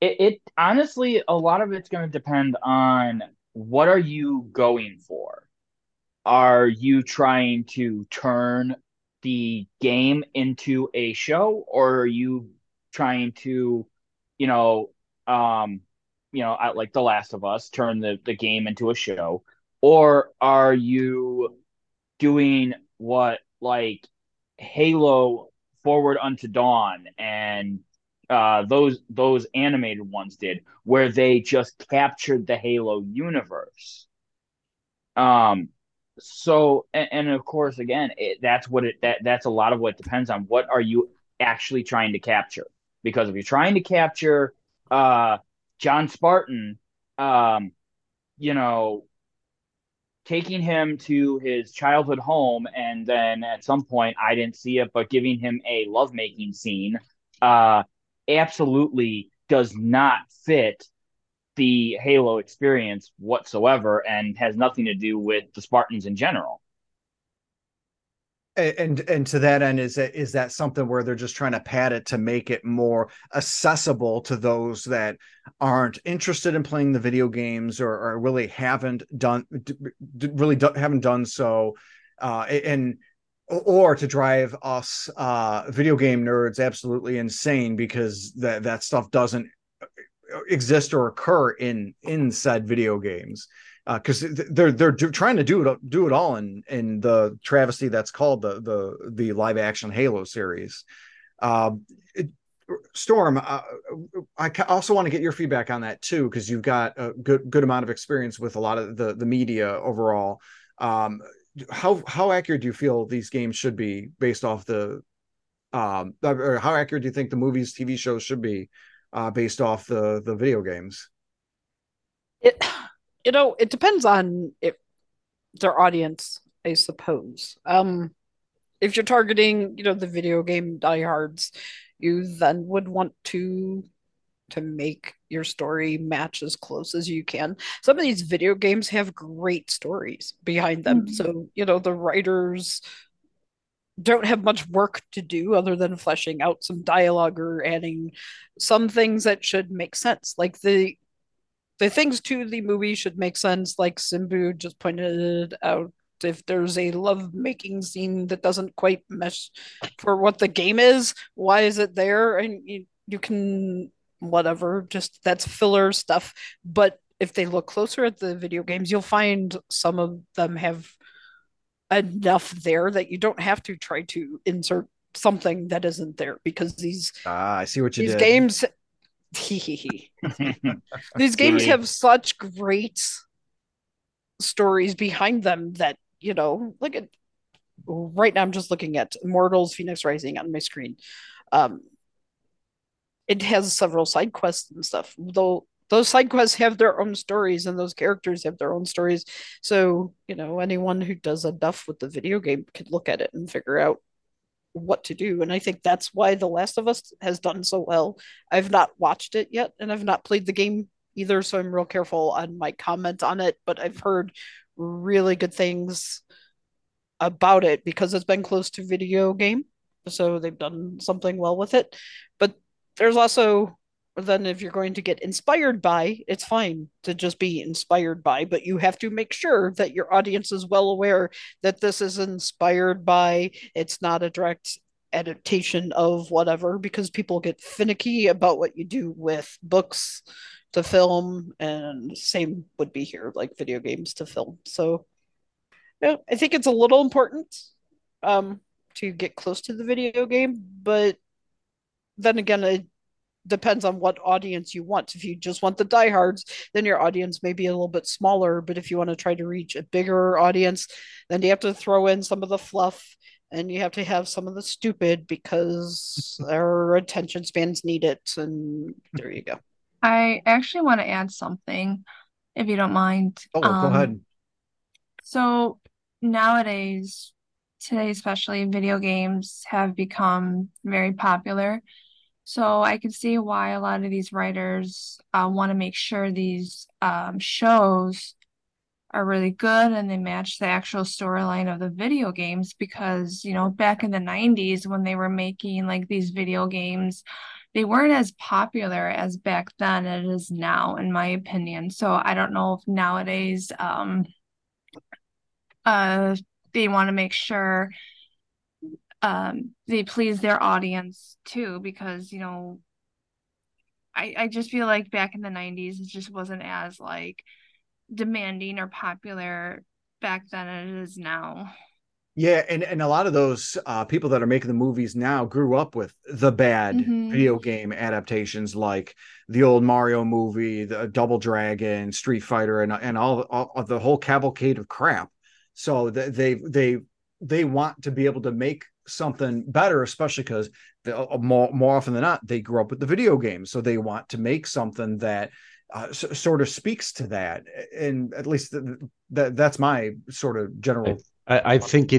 It honestly, a lot of it's going to depend on what are you going for. Are you trying to turn the game into a show, or are you trying to, like The Last of Us, turn the game into a show? Or are you doing what, like, Halo Forward Unto Dawn and those animated ones did, where they just captured the Halo universe? So and of course, again, that's a lot of what depends on what are you actually trying to capture. Because if you're trying to capture John Spartan, taking him to his childhood home, and then at some point, I didn't see it, but giving him a lovemaking scene absolutely does not fit the Halo experience whatsoever and has nothing to do with the Spartans in general. And to that end, is that something where they're just trying to pad it to make it more accessible to those that aren't interested in playing the video games or really haven't done so, or to drive us video game nerds absolutely insane because that stuff doesn't exist or occur in said video games? Because they're trying to do it all in the travesty that's called the live action Halo series. Storm, I also want to get your feedback on that too, because you've got a good amount of experience with a lot of the media overall. How accurate do you feel these games should be based off or how accurate do you think the movies, TV shows should be based off the video games? It depends on their audience, I suppose. if you're targeting, you know, the video game diehards, you then would want to make your story match as close as you can. Some of these video games have great stories behind them. Mm-hmm. So, you know, the writers don't have much work to do other than fleshing out some dialogue or adding some things that should make sense. Like the things to the movie should make sense. Like Simbu just pointed out, if there's a love-making scene that doesn't quite mesh for what the game is, why is it there? And you can... whatever, just that's filler stuff. But if they look closer at the video games, you'll find some of them have enough there that you don't have to try to insert something that isn't there, because these I see what you did. Games these games have such great stories behind them that, you know, look at right now I'm just looking at Immortals Phoenix Rising on my screen. It has several side quests and stuff, though those side quests have their own stories and those characters have their own stories. So, you know, anyone who does enough with the video game could look at it and figure out what to do. And I think that's why The Last of Us has done so well. I've not watched it yet, and I've not played the game either, so I'm real careful on my comment on it, but I've heard really good things about it because it's been close to video game. So they've done something well with it. But there's also, then if you're going to get inspired by, it's fine to just be inspired by, but you have to make sure that your audience is well aware that this is inspired by, it's not a direct adaptation of whatever, because people get finicky about what you do with books to film, and same would be here, like video games to film. So yeah, I think it's a little important to get close to the video game, but then again, it depends on what audience you want. If you just want the diehards, then your audience may be a little bit smaller. But if you want to try to reach a bigger audience, then you have to throw in some of the fluff, and you have to have some of the stupid, because our attention spans need it. And there you go. I actually want to add something, if you don't mind. Oh, go ahead. So nowadays, today especially, video games have become very popular. So I can see why a lot of these writers want to make sure these shows are really good and they match the actual storyline of the video games, because, you know, back in the 90s when they were making like these video games, they weren't as popular as back then it is now, in my opinion. So I don't know if nowadays they want to make sure they please their audience too, because, you know, I just feel like back in the 90s, it just wasn't as like demanding or popular back then as it is now. Yeah, and a lot of those people that are making the movies now grew up with the bad video game adaptations, like the old Mario movie, the Double Dragon, Street Fighter, and all the whole cavalcade of crap. So they want to be able to make something better, especially because more often than not, they grew up with the video game. So they want to make something that sort of speaks to that. And at least that's my sort of general. I think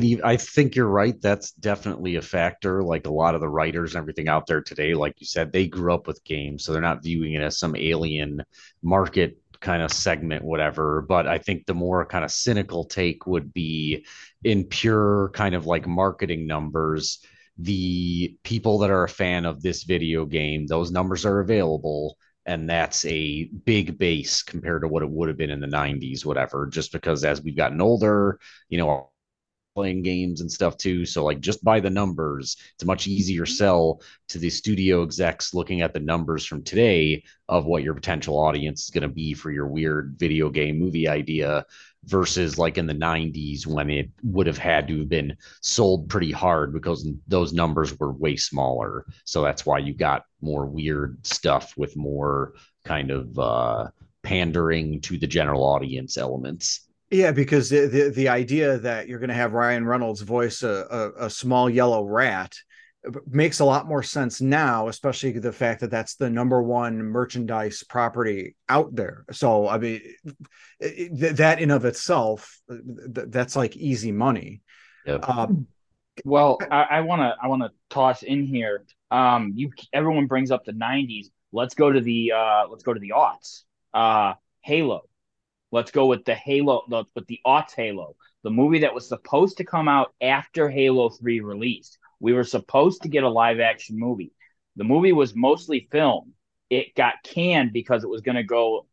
you're right. That's definitely a factor. Like a lot of the writers and everything out there today, like you said, they grew up with games. So they're not viewing it as some alien market kind of segment, whatever. But I think the more kind of cynical take would be, in pure kind of like marketing numbers, the people that are a fan of this video game, those numbers are available, and that's a big base compared to what it would have been in the 90s, whatever, just because as we've gotten older, you know, playing games and stuff too. So like just by the numbers, it's a much easier sell to the studio execs looking at the numbers from today of what your potential audience is going to be for your weird video game movie idea, versus like in the 90s when it would have had to have been sold pretty hard because those numbers were way smaller. So that's why you got more weird stuff with more kind of pandering to the general audience elements. Yeah, because the idea that you're going to have Ryan Reynolds voice a small yellow rat makes a lot more sense now, especially the fact that that's the number one merchandise property out there. So, I mean, that in of itself, that's like easy money. Yep. Well, I want to toss in here. Everyone brings up the 90s. Let's go to the aughts. Halo. Let's go with the Halo. With the aughts Halo, the movie that was supposed to come out after Halo 3 released. We were supposed to get a live action movie. The movie was mostly film. It got canned because it was going to go,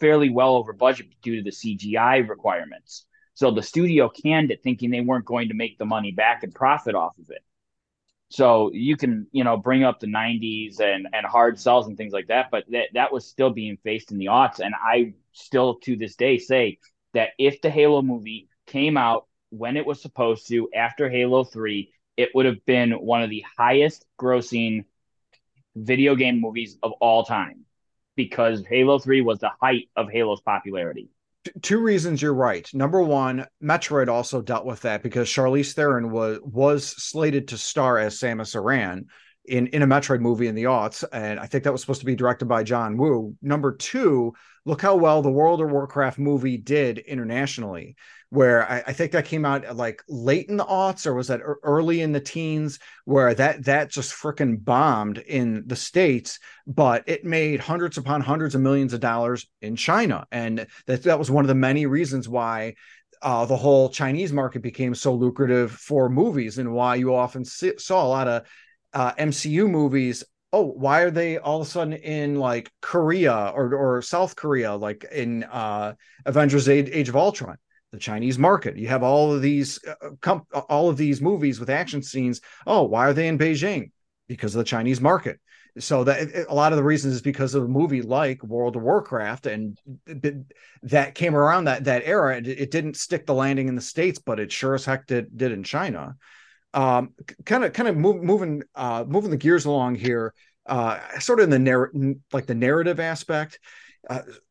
fairly well over budget due to the CGI requirements. So the studio canned it, thinking they weren't going to make the money back and profit off of it. So you can, bring up the 90s and hard sells and things like that, but that was still being faced in the aughts. And I still to this day say that if the Halo movie came out when it was supposed to after Halo 3, it would have been one of the highest grossing video game movies of all time, because Halo 3 was the height of Halo's popularity. Two reasons you're right. Number one, Metroid also dealt with that because Charlize Theron was slated to star as Samus Aran in a Metroid movie in the aughts, and I think that was supposed to be directed by John Woo. Number two, look how well the World of Warcraft movie did internationally, where I think that came out like late in the aughts, or was that early in the teens, where that just freaking bombed in the States, but it made hundreds upon hundreds of millions of dollars in China. And that was one of the many reasons why the whole Chinese market became so lucrative for movies, and why you often saw a lot of MCU movies. Oh, why are they all of a sudden in like Korea or South Korea, like in Avengers Age of Ultron? The Chinese market. You have all of these movies with action scenes. Oh, why are they in Beijing? Because of the Chinese market. So a lot of the reasons is because of a movie like World of Warcraft, and that came around that era. It didn't stick the landing in the States, but it sure as heck did in China. Moving the gears along here, sort of in the narrative aspect.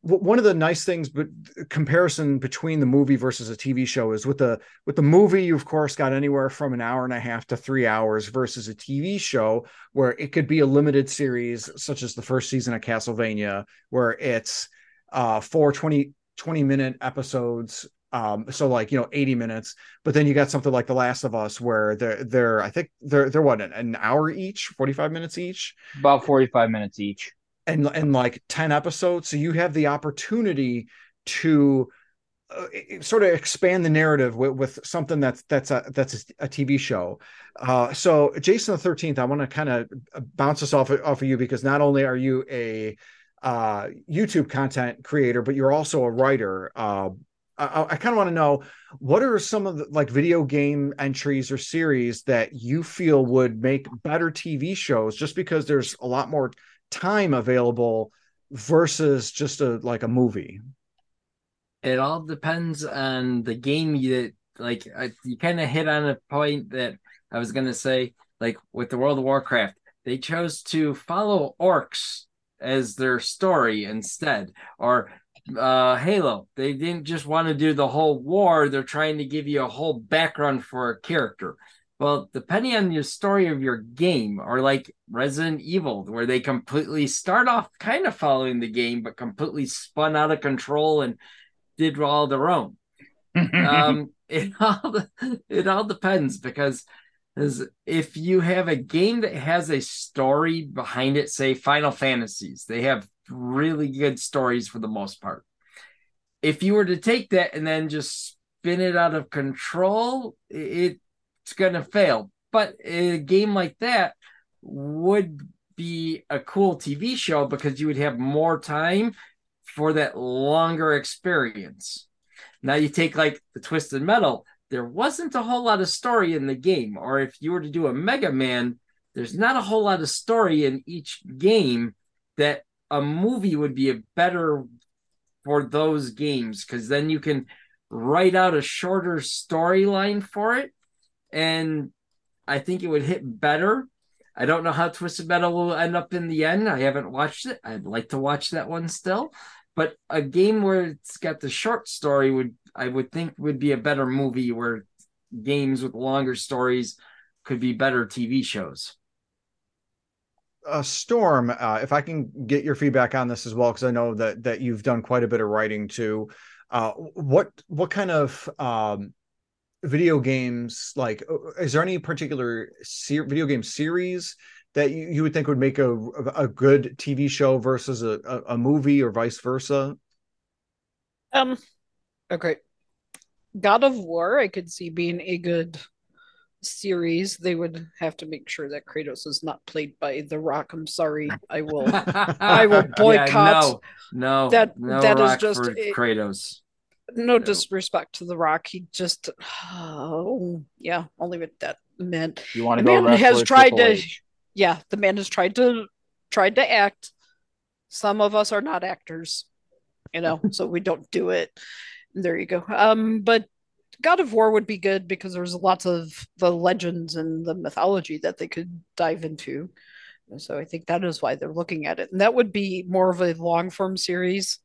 One of the nice things, but comparison between the movie versus a TV show, is with the movie, you of course got anywhere from an hour and a half to 3 hours, versus a TV show where it could be a limited series, such as the first season of Castlevania, where it's four 20-minute episodes. So 80 minutes, but then you got something like The Last of Us, where they're what, an hour each, 45 minutes each, about 45 minutes each. And like 10 episodes. So you have the opportunity to sort of expand the narrative with something that's a TV show. So Jason the 13th, I want to kind of bounce this off of you, because not only are you a YouTube content creator, but you're also a writer. I kind of want to know, what are some of the video game entries or series that you feel would make better TV shows, just because there's a lot more time available versus just a movie? It all depends on the game. You kind of hit on a point that I was going to say, like with the World of Warcraft, they chose to follow orcs as their story instead, or Halo, they didn't just want to do the whole war. They're trying to give you a whole background for a character. Well, depending on your story of your game, or like Resident Evil, where they completely start off kind of following the game, but completely spun out of control and did all their own. It all depends, because if you have a game that has a story behind it, say Final Fantasies, they have really good stories for the most part. If you were to take that and then just spin it out of control, it's gonna fail. But a game like that would be a cool TV show, because you would have more time for that longer experience. Now you take like the Twisted Metal, there wasn't a whole lot of story in the game. Or if you were to do a Mega Man, there's not a whole lot of story in each game. That a movie would be better for those games, because then you can write out a shorter storyline for it, and I think it would hit better. I don't know how Twisted Metal will end up in the end. I haven't watched it. I'd like to watch that one still, but a game where it's got the short story would be a better movie, where games with longer stories could be better TV shows. Storm, if I can get your feedback on this as well, because I know that you've done quite a bit of writing too. What kind of video games, like, is there any particular video game series that you would think would make a good TV show versus a movie, or vice versa? Okay. God of War, I could see being a good series. They would have to make sure that Kratos is not played by The Rock. I'm sorry, I will boycott. Yeah, no, that Rock is just for Kratos. No disrespect to The Rock. He just, I'll leave it at that. Man, you want to go? Man has tried to, yeah. The man has tried to act. Some of us are not actors, so we don't do it. There you go. But God of War would be good because there's lots of the legends and the mythology that they could dive into. And so I think that is why they're looking at it. And that would be more of a long form series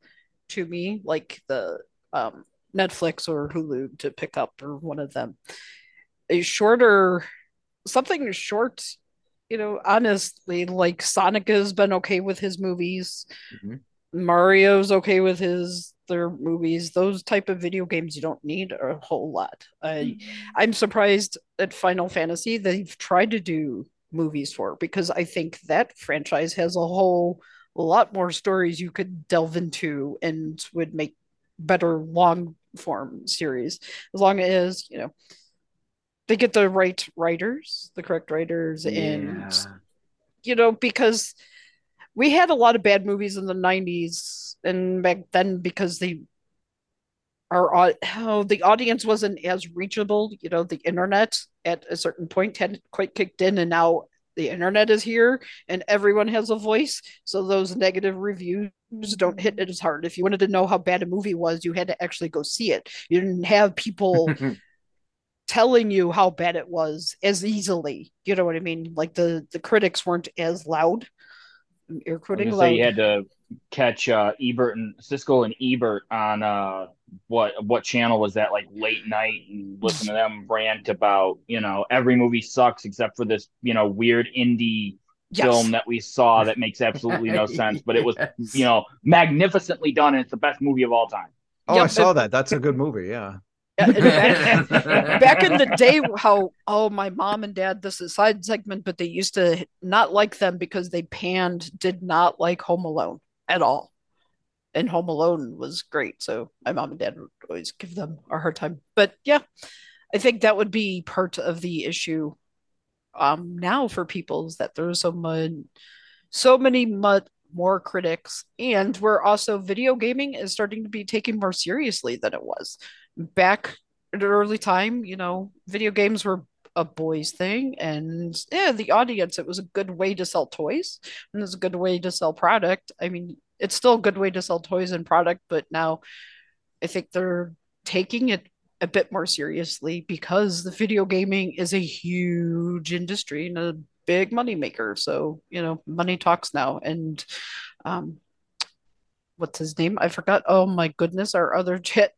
to me, like the Netflix or Hulu to pick up, or one of them. Something short, honestly, like Sonic has been okay with his movies. Mm-hmm. Mario's okay with their movies. Those type of video games, you don't need a whole lot. I'm surprised at Final Fantasy they've tried to do movies for, because I think that franchise has a whole lot more stories you could delve into and would make better long form series, as long as they get the right writers, the correct writers. Yeah. And because we had a lot of bad movies in the 90s and back then, because the audience wasn't as reachable. The internet at a certain point hadn't quite kicked in, and now the internet is here and everyone has a voice. So those negative reviews don't hit it as hard. If you wanted to know how bad a movie was, you had to actually go see it. You didn't have people telling you how bad it was as easily. You know what I mean? Like the critics weren't as loud. Air quoting loud. You had to catch Ebert and Siskel and Ebert on what channel was that, like late night, and listen to them rant about every movie sucks except for this weird indie film that we saw that makes absolutely no sense, but it was magnificently done and it's the best movie of all time. I saw that. That's a good movie. Yeah. Back in the day, my mom and dad, this is side segment, but they used to not like them because they did not like Home Alone at all, and Home Alone was great, so my mom and dad would always give them a hard time. But yeah, I think that would be part of the issue now for people, is that there's so many more critics, and we're also video gaming is starting to be taken more seriously than it was back at an early time. Video games were a boys thing, and the audience, it was a good way to sell toys, and it was a good way to sell product. I mean, it's still a good way to sell toys and product, but now I think they're taking it a bit more seriously because the video gaming is a huge industry and a big money maker. So, money talks now. And what's his name? I forgot. Oh my goodness, our other chat.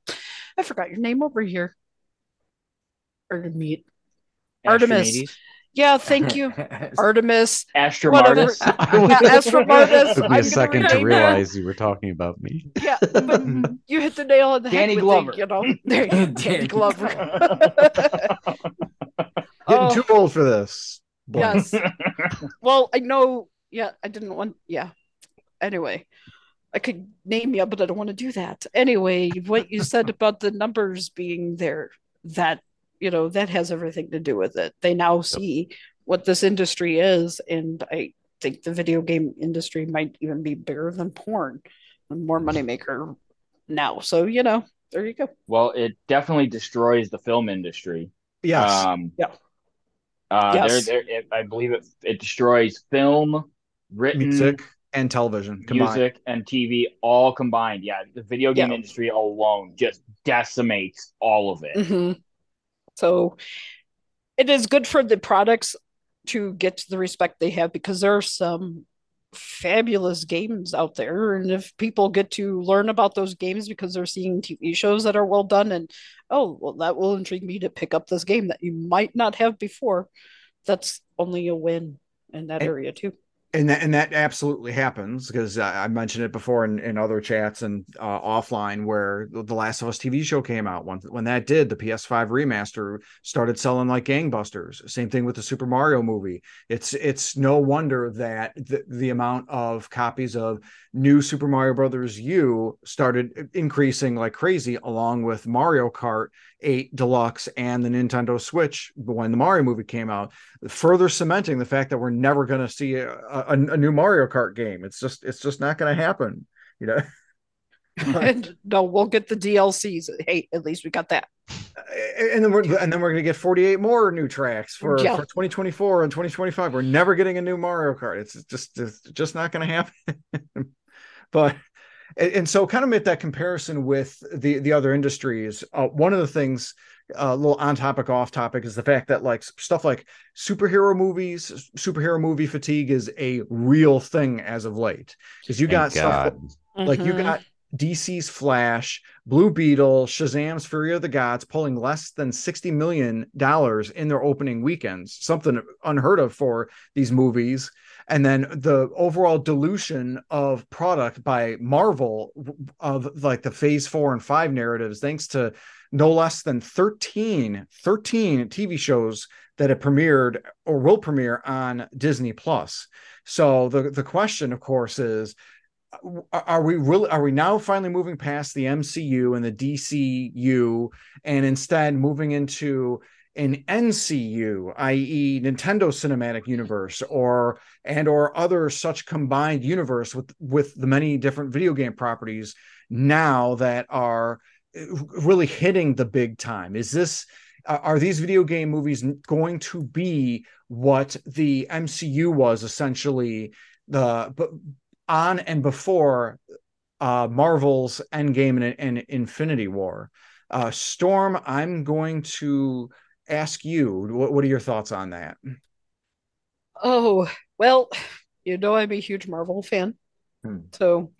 I forgot your name over here. Artemis. Yeah, thank you. Artemis. Astrimedes. Astrimedes. Took me a second to realize you were talking about me. Yeah, but you hit the nail on the head. Danny Glover. Danny Glover. Getting too old for this. Boy. Yes. Well, I know. Yeah, I didn't want. Yeah. Anyway, I could name you, but I don't want to do that. Anyway, what you said about the numbers being there, that, that has everything to do with it. They now see what this industry is. And I think the video game industry might even be bigger than porn, and more moneymaker now. So, there you go. Well, it definitely destroys the film industry. Yes. I believe it destroys film, written music, and television combined. Music and TV all combined. Yeah, the video game industry alone just decimates all of it. Mm-hmm. So it is good for the products to get the respect they have, because there are some fabulous games out there, and if people get to learn about those games because they're seeing TV shows that are well done, and that will intrigue me to pick up this game that you might not have before, that's only a win in that area too. And that absolutely happens, because I mentioned it before in other chats and offline, where The Last of Us TV show came out. When that did, the PS5 remaster started selling like gangbusters. Same thing with the Super Mario movie. It's no wonder that the amount of copies of new Super Mario Brothers U started increasing like crazy, along with Mario Kart 8 Deluxe and the Nintendo Switch when the Mario movie came out, further cementing the fact that we're never going to see a new Mario Kart game. It's just not going to happen, you know. And, no, we'll get the DLCs. Hey, at least we got that. And then we're going to get 48 more new tracks for 2024 and 2025. We're never getting a new Mario Kart. It's just not going to happen. But and so, kind of make that comparison with the other industries. One of the things, a little on topic, off topic, is the fact that like stuff like superhero movie fatigue is a real thing as of late, because you got stuff like you got DC's Flash, Blue Beetle, Shazam's Fury of the Gods pulling less than $60 million in their opening weekends, something unheard of for these movies. And then the overall dilution of product by Marvel of like the Phase 4 and 5 narratives, thanks to no less than 13 TV shows that have premiered or will premiere on Disney Plus. So the question, of course, is, are we now finally moving past the MCU and the DCU and instead moving into an NCU, i.e. Nintendo Cinematic Universe, or other such combined universe with the many different video game properties now that are really hitting the big time? Are these video game movies going to be what the MCU was essentially on and before Marvel's Endgame and Infinity War? Storm, I'm going to ask you, what are your thoughts on that? Oh, well, you know, I'm a huge Marvel fan. So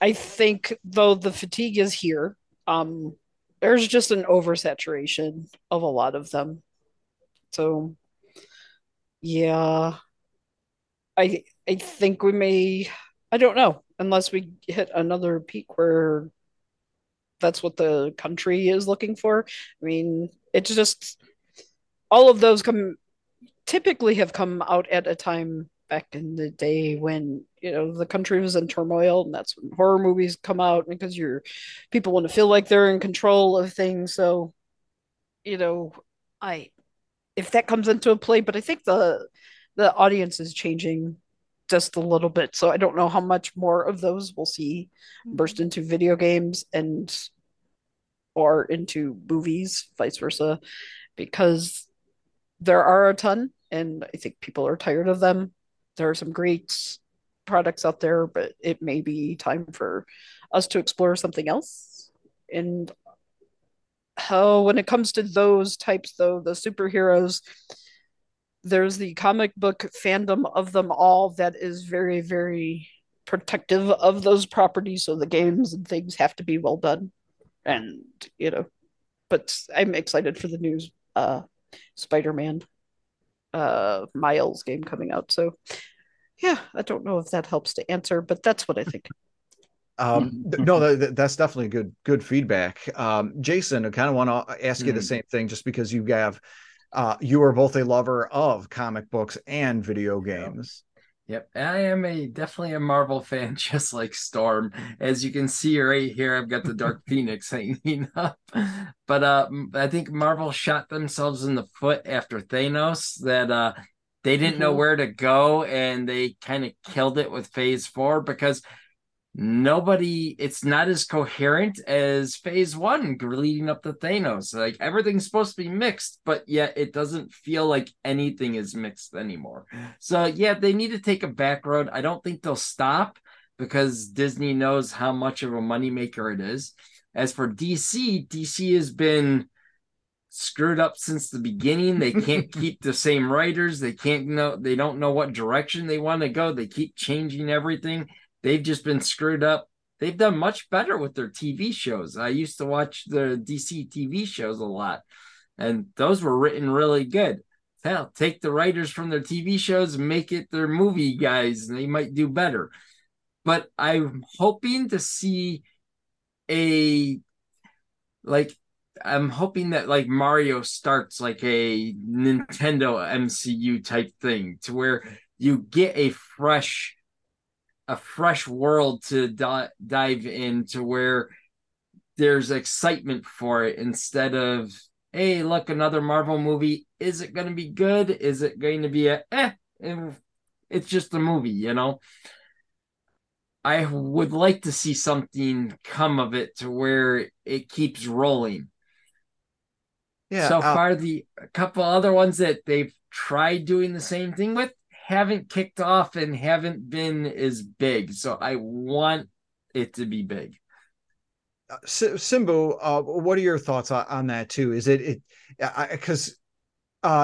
I think, though the fatigue is here, there's just an oversaturation of a lot of them. So yeah, I think we may, I don't know, unless we hit another peak where that's what the country is looking for. I mean, it's just all of those typically have come out at a time back in the day when, you know, the country was in turmoil, and that's when horror movies come out, because people want to feel like they're in control of things. So, you know, if that comes into play, but I think the audience is changing just a little bit. So I don't know how much more of those we'll see burst into video games or into movies, vice versa, because there are a ton, and I think people are tired of them. There are some great products out there, but it may be time for us to explore something else. And how, when it comes to those types, though, the superheroes, there's the comic book fandom of them all that is very, very protective of those properties. So the games and things have to be well done. And, you know, but I'm excited for the new Spider-Man Miles game coming out. So, yeah, I don't know if that helps to answer, but that's what I think. That's definitely good feedback. Jason, I kind of want to ask you the same thing, just because you have... you are both a lover of comic books and video games. Yep. I am definitely a Marvel fan, just like Storm. As you can see right here, I've got the Dark Phoenix hanging up. But I think Marvel shot themselves in the foot after Thanos, that they didn't know where to go, and they kind of killed it with Phase 4, because it's not as coherent as Phase 1 leading up to Thanos. Like, everything's supposed to be mixed, but yet it doesn't feel like anything is mixed anymore. So yeah, they need to take a back road. I don't think they'll stop, because Disney knows how much of a moneymaker it is. As for DC has been screwed up since the beginning. They can't keep the same writers. They don't know what direction they want to go. They keep changing everything. They've just been screwed up. They've done much better with their TV shows. I used to watch the DC TV shows a lot, and those were written really good. Hell, take the writers from their TV shows, make it their movie guys, and they might do better. But I'm hoping to see I'm hoping that Mario starts like a Nintendo MCU type thing to where you get a fresh world to dive into where there's excitement for it instead of, hey, look, another Marvel movie. Is it going to be good? Is it going to be it's just a movie, you know? I would like to see something come of it to where it keeps rolling. Yeah. So far, a couple other ones that they've tried doing the same thing with haven't kicked off and haven't been as big. So I want it to be big. Simbu, what are your thoughts on that too? Is it because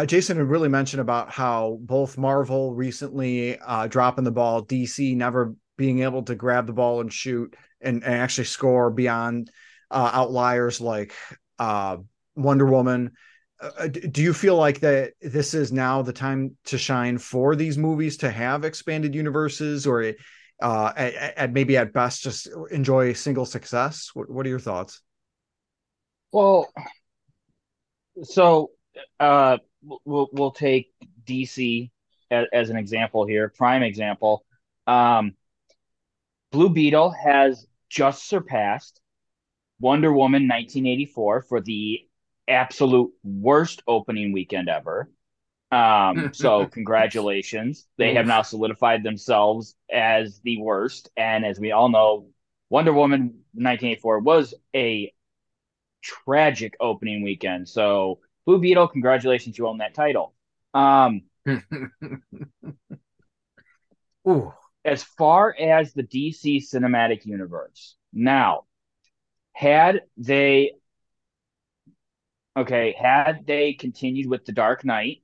Jason had really mentioned about how both Marvel recently dropping the ball, DC never being able to grab the ball and shoot and actually score beyond outliers like Wonder Woman. Do you feel like that this is now the time to shine for these movies to have expanded universes, or maybe at best just enjoy single success? What are your thoughts? Well, so we'll take DC as an example here, prime example. Blue Beetle has just surpassed Wonder Woman 1984 for the absolute worst opening weekend ever. So congratulations. They have now solidified themselves as the worst. And as we all know, Wonder Woman 1984 was a tragic opening weekend. So Blue Beetle, congratulations, you own that title. As far as the DC Cinematic Universe, now, had they continued with the Dark Knight,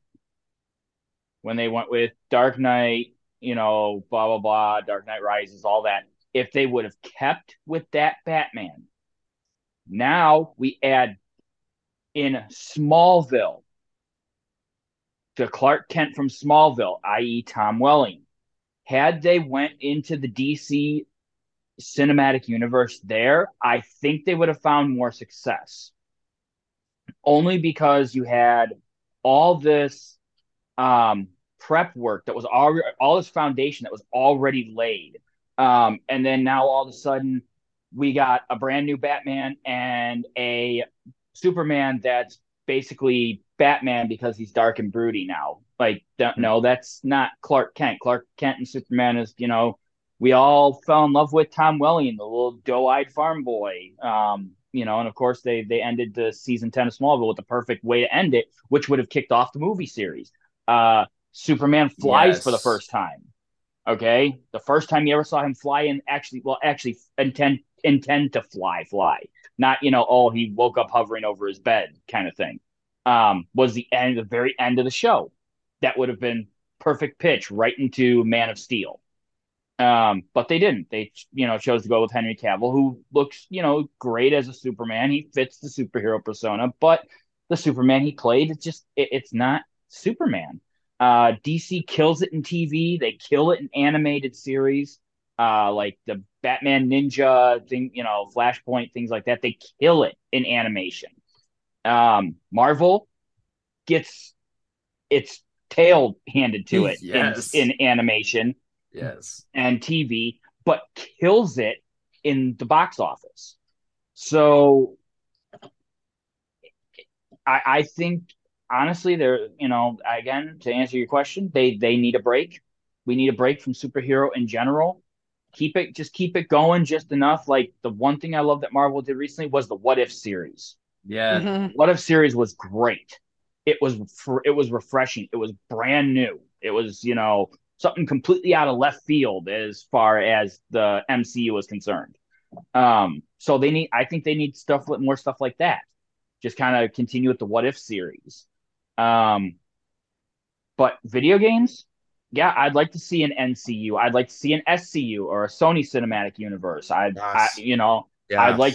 when they went with Dark Knight, you know, blah, blah, blah, Dark Knight Rises, all that, if they would have kept with that Batman, now we add in Smallville, the Clark Kent from Smallville, i.e. Tom Welling. Had they went into the DC Cinematic Universe there, I think they would have found more success. Only because you had all this prep work that was already, all this foundation that was already laid. And then now all of a sudden we got a brand new Batman and a Superman that's basically Batman because he's dark and broody now. Like, no, that's not Clark Kent. Clark Kent and Superman is, you know, we all fell in love with Tom Welling, the little doe-eyed farm boy. You know, and of course they ended the season 10 of Smallville with the perfect way to end it, which would have kicked off the movie series. Superman flies for the first time. Okay, the first time you ever saw him fly, and actually intend to fly, not, you know, oh, he woke up hovering over his bed kind of thing. Was the very end of the show. That would have been perfect pitch right into Man of Steel. But they didn't. They, you know, chose to go with Henry Cavill, who looks, you know, great as a Superman. He fits the superhero persona, but the Superman he played, it's just, it's not Superman. DC kills it in TV. They kill it in animated series, like the Batman Ninja thing, you know, Flashpoint, things like that. They kill it in animation. Marvel gets its tail handed to it in animation, and TV, but kills it in the box office. So I think honestly, they're, you know, again, to answer your question, they need a break. We need a break from superhero in general. Keep it going just enough. Like, the one thing I love that Marvel did recently was the What If series. Yeah, What If series was great. It was refreshing. It was brand new. It was, you know, something completely out of left field as far as the MCU is concerned. So they need, I think they need more stuff like that. Just kind of continue with the What If series. But video games, yeah, I'd like to see an NCU. I'd like to see an SCU or a Sony Cinematic Universe. I'd like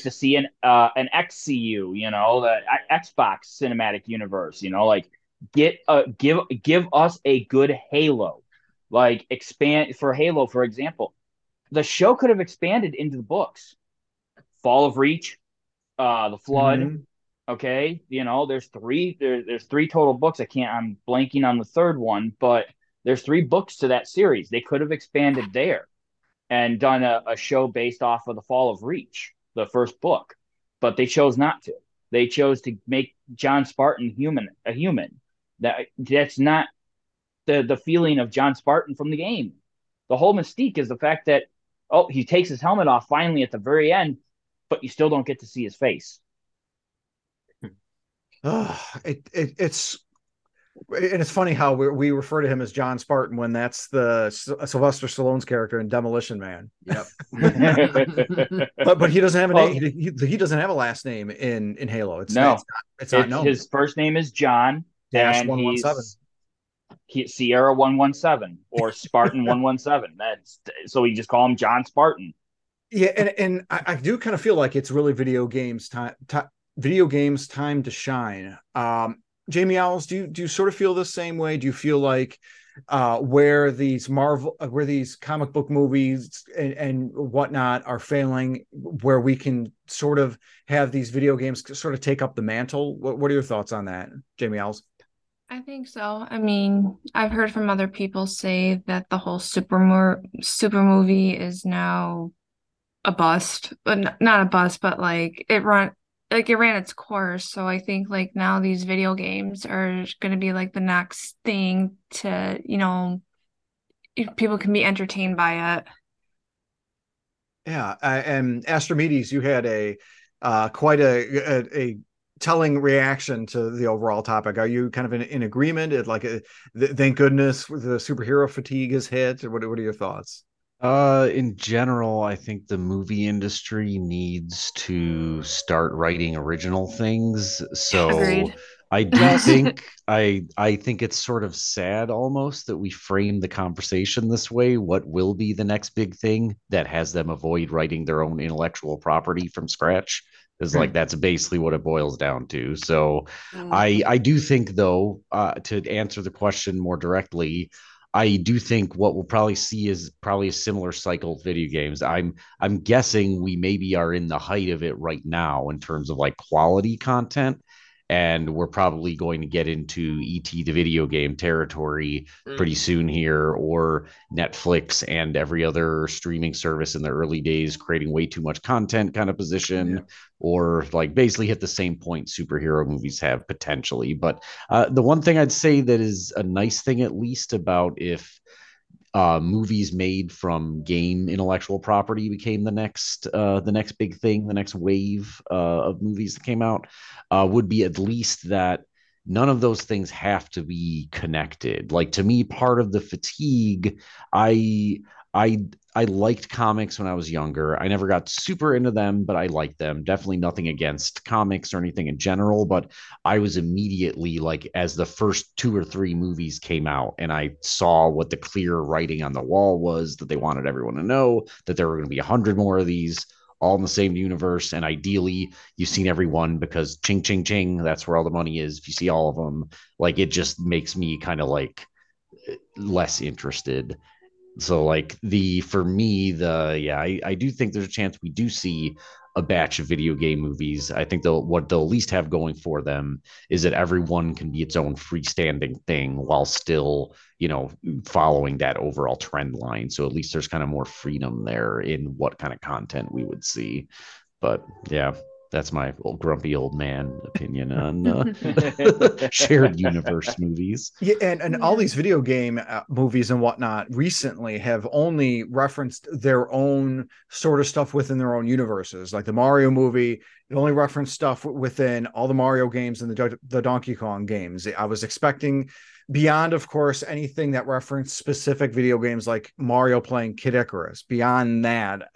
to see an XCU, you know, the Xbox Cinematic Universe, you know, like give us a good Halo, like expand for Halo, for example. The show could have expanded into the books, Fall of Reach, The Flood. Mm-hmm. Okay, you know, there's three total books. I'm blanking on the third one, but there's three books to that series. They could have expanded there and done a show based off of The Fall of Reach, the first book, but they chose not to. They chose to make John Spartan a human. That's not the feeling of John Spartan from the game. The whole mystique is the fact that, oh, he takes his helmet off finally at the very end, but you still don't get to see his face. It's funny how we refer to him as John Spartan when that's the Sylvester Stallone's character in Demolition Man. Yep. but he doesn't have a name. He doesn't have a last name in Halo. It's not known. His first name is John. Dash 117. He's Sierra 117 or Spartan 117. So we just call him John Spartan. Yeah, and I do kind of feel like it's really video games time to shine. Jamie Owls, do you sort of feel the same way? Do you feel like where these comic book movies and whatnot are failing, where we can sort of have these video games sort of take up the mantle? What are your thoughts on that, Jamie Owls? I think so. I mean, I've heard from other people say that the whole super movie is now a bust, but not a bust, but like it ran its course. So I think like now these video games are going to be like the next thing to, you know, people can be entertained by it. Yeah. And Astrimedes, you had quite a telling reaction to the overall topic. Are you kind of in agreement? Thank goodness the superhero fatigue is hit. What are your thoughts? In general, I think the movie industry needs to start writing original things. So agreed. I do think I think it's sort of sad almost that we frame the conversation this way. What will be the next big thing that has them avoid writing their own intellectual property from scratch? Is like that's basically what it boils down to. So I do think, though, to answer the question more directly, I do think what we'll probably see is probably a similar cycle of video games. I'm guessing we maybe are in the height of it right now in terms of like quality content, and we're probably going to get into ET the video game territory pretty soon here, or Netflix and every other streaming service in the early days creating way too much content kind of position, or like basically hit the same point superhero movies have potentially. But the one thing I'd say that is a nice thing, at least, about if movies made from game intellectual property became the next big thing, the next wave of movies that came out, would be at least that none of those things have to be connected. Like, to me, part of the fatigue, I liked comics when I was younger. I never got super into them, but I liked them. Definitely nothing against comics or anything in general, but I was immediately like, as the first 2 or 3 movies came out and I saw what the clear writing on the wall was, that they wanted everyone to know that there were going to be 100 more of these all in the same universe. And ideally you've seen everyone, because ching, ching, ching, that's where all the money is. If you see all of them, like, it just makes me kind of like less interested. So like I do think there's a chance we do see a batch of video game movies. I think what they'll least have going for them is that everyone can be its own freestanding thing while still, you know, following that overall trend line. So at least there's kind of more freedom there in what kind of content we would see. But yeah, that's my grumpy old man opinion on shared universe movies. Yeah, and all these video game movies and whatnot recently have only referenced their own sort of stuff within their own universes. Like the Mario movie, it only referenced stuff within all the Mario games and the Donkey Kong games. I was expecting, beyond, of course, anything that referenced specific video games like Mario playing Kid Icarus, beyond that,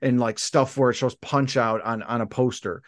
and like stuff where it shows Punch Out on a poster.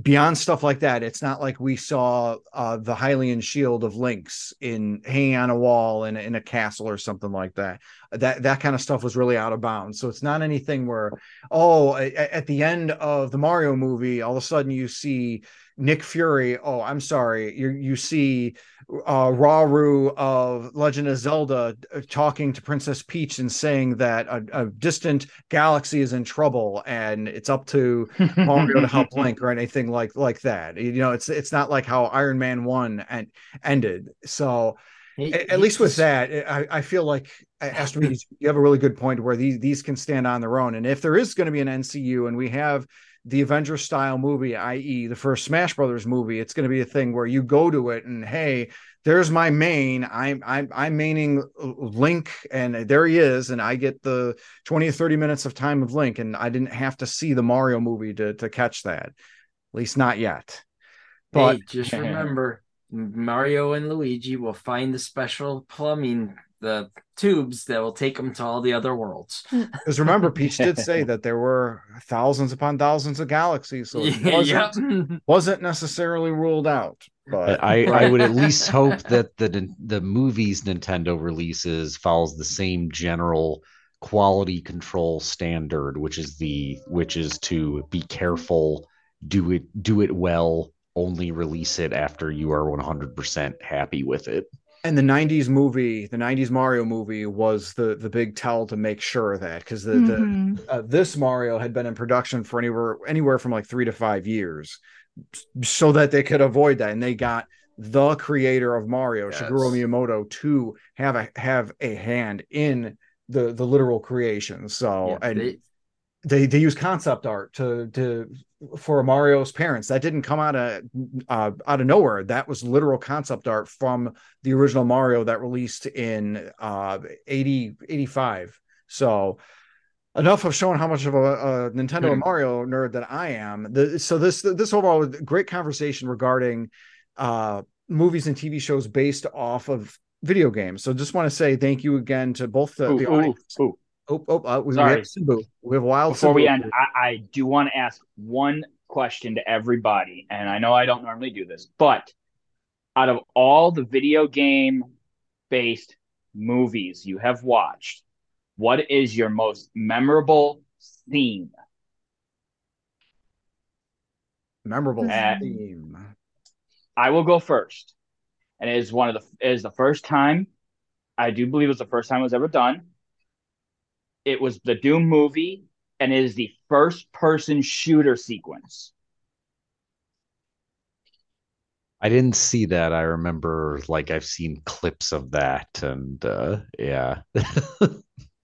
Beyond stuff like that, it's not like we saw the Hylian shield of Lynx hanging on a wall in a castle or something like that. That kind of stuff was really out of bounds. So it's not anything where, at the end of the Mario movie, all of a sudden you see Nick Fury. Oh, I'm sorry. You see Raru of Legend of Zelda talking to Princess Peach and saying that a distant galaxy is in trouble and it's up to Mario to help Link or anything like that. You know, it's not like how Iron Man 1 ended. So at least with that, I feel like Astrimedes, you have a really good point where these can stand on their own. And if there is going to be an NCU and we have the Avengers style movie, i.e. the first Smash Brothers movie, it's going to be a thing where you go to it and, hey, there's my main, I'm maining Link, and there he is, and I get the 20 or 30 minutes of time of Link, and I didn't have to see the Mario movie to catch that, at least not yet. But hey, just remember, Mario and Luigi will find the special plumbing, the tubes that will take them to all the other worlds. Because remember, Peach did say that there were thousands upon thousands of galaxies, so it wasn't necessarily ruled out. But I would at least hope that the movies Nintendo releases follows the same general quality control standard, which is to be careful, do it well, only release it after you are 100% happy with it. And the 90s movie, the 90s Mario movie was the big tell to make sure of that, because this Mario had been in production for anywhere from like 3 to 5 years, so that they could avoid that. And they got the creator of Mario, Shigeru Miyamoto, to have a hand in the literal creation. So yeah, and they use concept art for Mario's parents. That didn't come out of nowhere. That was literal concept art from the original Mario that released in 85. So enough of showing how much of a Nintendo Mario nerd that I am. So this overall great conversation regarding movies and TV shows based off of video games. So just want to say thank you again to both the audience. Sorry. We have wild. Before Simbu. We end, I do want to ask one question to everybody, and I know I don't normally do this, but out of all the video game-based movies you have watched, what is your most memorable scene? Memorable scene. I will go first, and it is the first time, I do believe it was the first time it was ever done. It was the Doom movie, and it is the first-person shooter sequence. I didn't see that. I remember, like, I've seen clips of that, and yeah,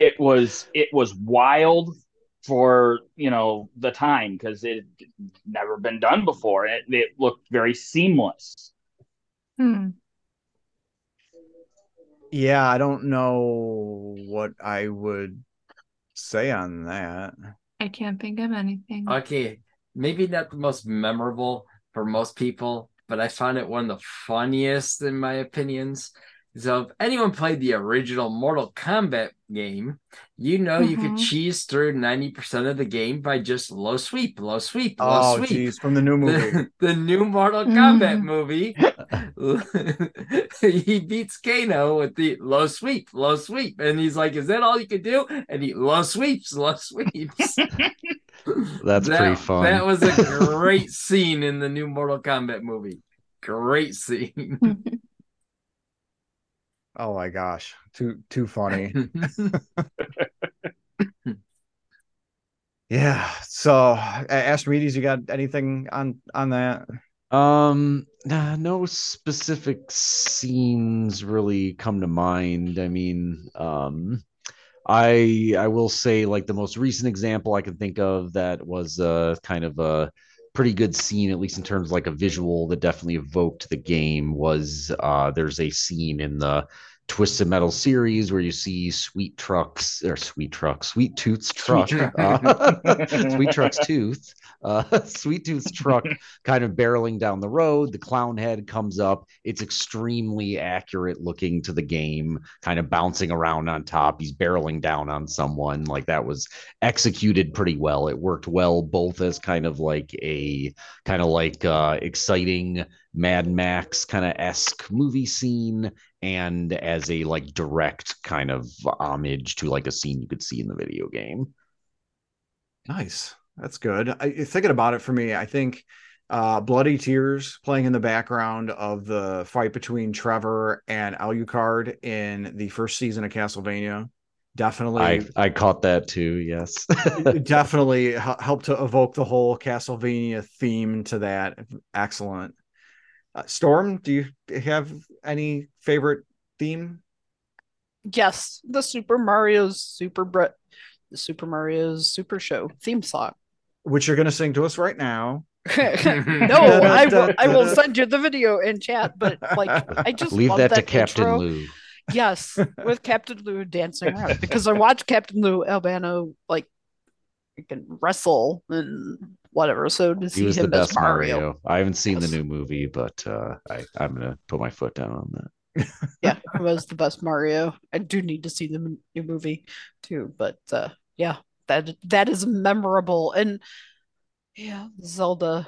it was wild for the time, because it had never been done before. It looked very seamless. Yeah, I don't know what I would say on that. I can't think of anything. Okay, maybe not the most memorable for most people, but I found it one of the funniest in my opinions. So if anyone played the original Mortal Kombat game, you could cheese through 90% of the game by just low sweep. Geez, from the new movie. The new Mortal Kombat movie. He beats Kano with the low sweep. And he's like, is that all you could do? And he low sweeps. That's pretty fun. That was a great scene in the new Mortal Kombat movie. Great scene. Oh my gosh, too funny. Yeah. So, Astrimedes, you got anything on that? No specific scenes really come to mind. I mean, I will say, like, the most recent example I can think of that was kind of a pretty good scene, at least in terms of like a visual that definitely evoked the game, was there's a scene in the Twisted Metal series where you see Sweet Tooth's truck kind of barreling down the road. The clown head comes up. It's extremely accurate looking to the game, kind of bouncing around on top. He's barreling down on someone. Like, that was executed pretty well. It worked well, both as kind of like exciting Mad Max kind of esque movie scene, and as a like direct kind of homage to like a scene you could see in the video game. Nice. That's good. Thinking about it, for me, I think Bloody Tears playing in the background of the fight between Trevor and Alucard in the first season of Castlevania. Definitely. I caught that too, yes. Definitely helped to evoke the whole Castlevania theme to that. Excellent. Storm, do you have any favorite theme? Yes, the Super Mario Super Show theme song, which you're going to sing to us right now. No, I will send you the video in chat, but like I just leave love that to Captain intro. Lou. Yes, with Captain Lou dancing around, because I watched Captain Lou Albano like freaking wrestle and whatever. So to see him as Mario. I haven't seen the new movie, but I'm gonna put my foot down on that. Yeah, it was the best Mario. I do need to see the new movie too, but yeah, that is memorable. And yeah, Zelda.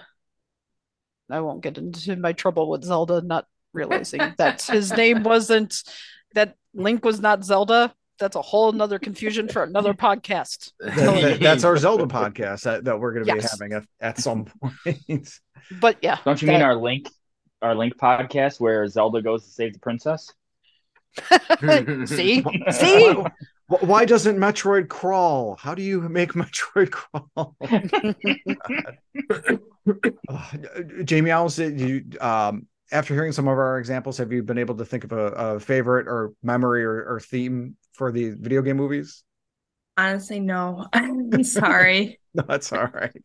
I won't get into my trouble with Zelda not realizing that his name wasn't, that Link was not Zelda. That's a whole another confusion for another podcast. That's our Zelda podcast that we're going to be having at some point. But yeah, don't you mean our Link podcast where Zelda goes to save the princess? See? Why doesn't Metroid crawl? How do you make Metroid crawl? Jamie Owls, did you, after hearing some of our examples, have you been able to think of a favorite or memory or theme for the video game movies? Honestly, no. I'm sorry. No, that's all right.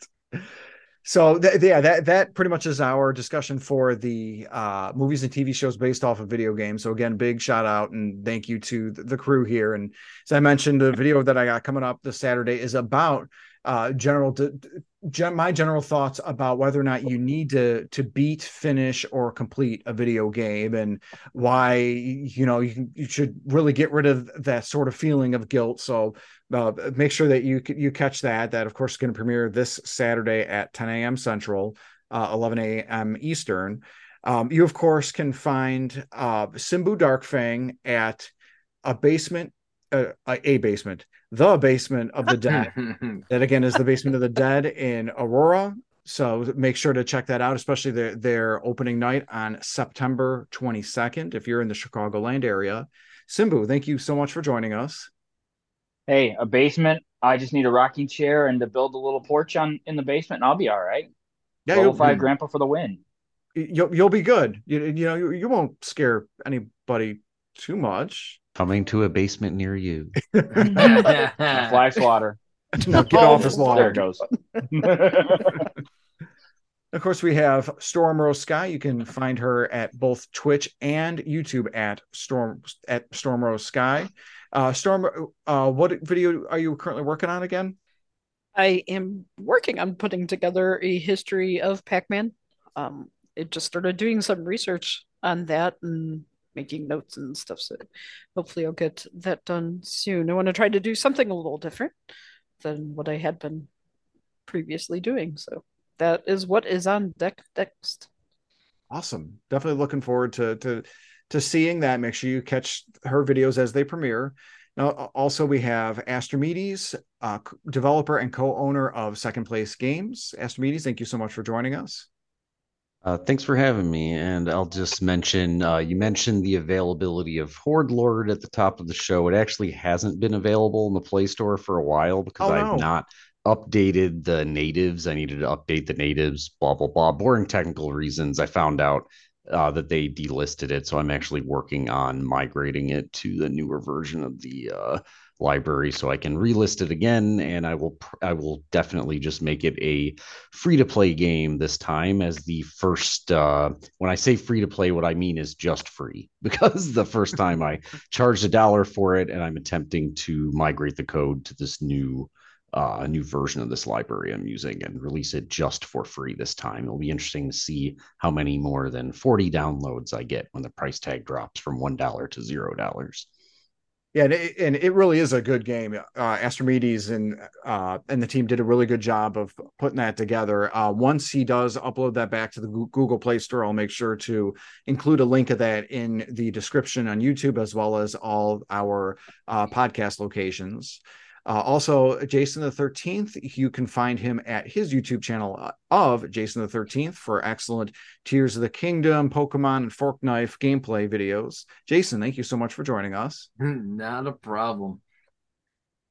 So that pretty much is our discussion for the movies and TV shows based off of video games. So again, big shout out and thank you to the crew here. And as I mentioned, the video that I got coming up this Saturday is about my general thoughts about whether or not you need to beat, finish, or complete a video game, and why you should really get rid of that sort of feeling of guilt. So make sure that you catch that. That of course is going to premiere this Saturday at 10 a.m. Central, 11 a.m. Eastern. You of course can find Simbu Darkfang at The Basement of the Dead. That again is the Basement of the Dead in Aurora. So make sure to check that out, especially their opening night on September 22nd. If you're in the Chicagoland area, Simbu, thank you so much for joining us. Hey, a basement. I just need a rocking chair and to build a little porch in the basement, and I'll be all right. Yeah, you'll Grandpa for the win. You'll be good. You won't scare anybody too much. Coming to a basement near you. Fly swatter. No, get off his lawn. There it goes. Of course, we have Storm Rose Sky. You can find her at both Twitch and YouTube at Storm Rose Sky. Storm, what video are you currently working on again? I am working on putting together a history of Pac-Man. It just started doing some research on that and making notes and stuff, so hopefully I'll get that done soon. I want to try to do something a little different than what I had been previously doing, so that is what is on deck next. Awesome. Definitely looking forward to seeing that. Make sure you catch her videos as they premiere. Now, also we have Astrimedes, developer and co-owner of Second Place Games. Astrimedes, thank you so much for joining us. Thanks for having me, and I'll just mention, you mentioned the availability of Horde Lord at the top of the show. It actually hasn't been available in the Play Store for a while because I've not updated the natives. I needed to update the natives, blah, blah, blah. Boring technical reasons. I found out that they delisted it, so I'm actually working on migrating it to the newer version of the library so I can relist it again, and I will definitely just make it a free-to-play game this time as the first. When I say free-to-play, what I mean is just free, because the first time I charged $1 for it, and I'm attempting to migrate the code to this new version of this library I'm using and release it just for free this time. It'll be interesting to see how many more than 40 downloads I get when the price tag drops from $1 to $0. Yeah, and it really is a good game. Astrimedes and the team did a really good job of putting that together. Once he does upload that back to the Google Play Store, I'll make sure to include a link of that in the description on YouTube as well as all our podcast locations. Also, Jason the 13th, you can find him at his YouTube channel of Jason the 13th for excellent Tears of the Kingdom, Pokemon, and Forkknife gameplay videos. Jason, thank you so much for joining us. Not a problem.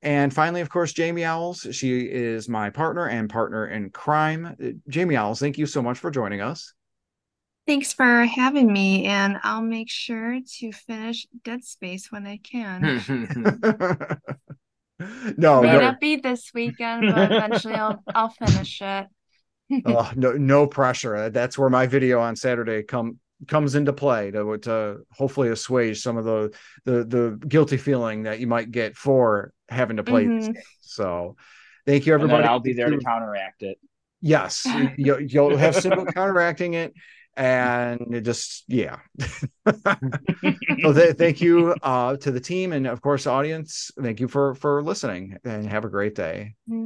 And finally, of course, Jamie Owls. She is my partner and partner in crime. Jamie Owls, thank you so much for joining us. Thanks for having me, and I'll make sure to finish Dead Space when I can. No, may not be this weekend, but eventually I'll finish it. No pressure. That's where my video on Saturday comes into play to hopefully assuage some of the guilty feeling that you might get for having to play this game. So thank you, everybody. And I'll be there to counteract it. Yes, you'll have Simbu counteracting it. And it just, yeah. So thank you to the team, and of course audience, thank you for listening, and have a great day.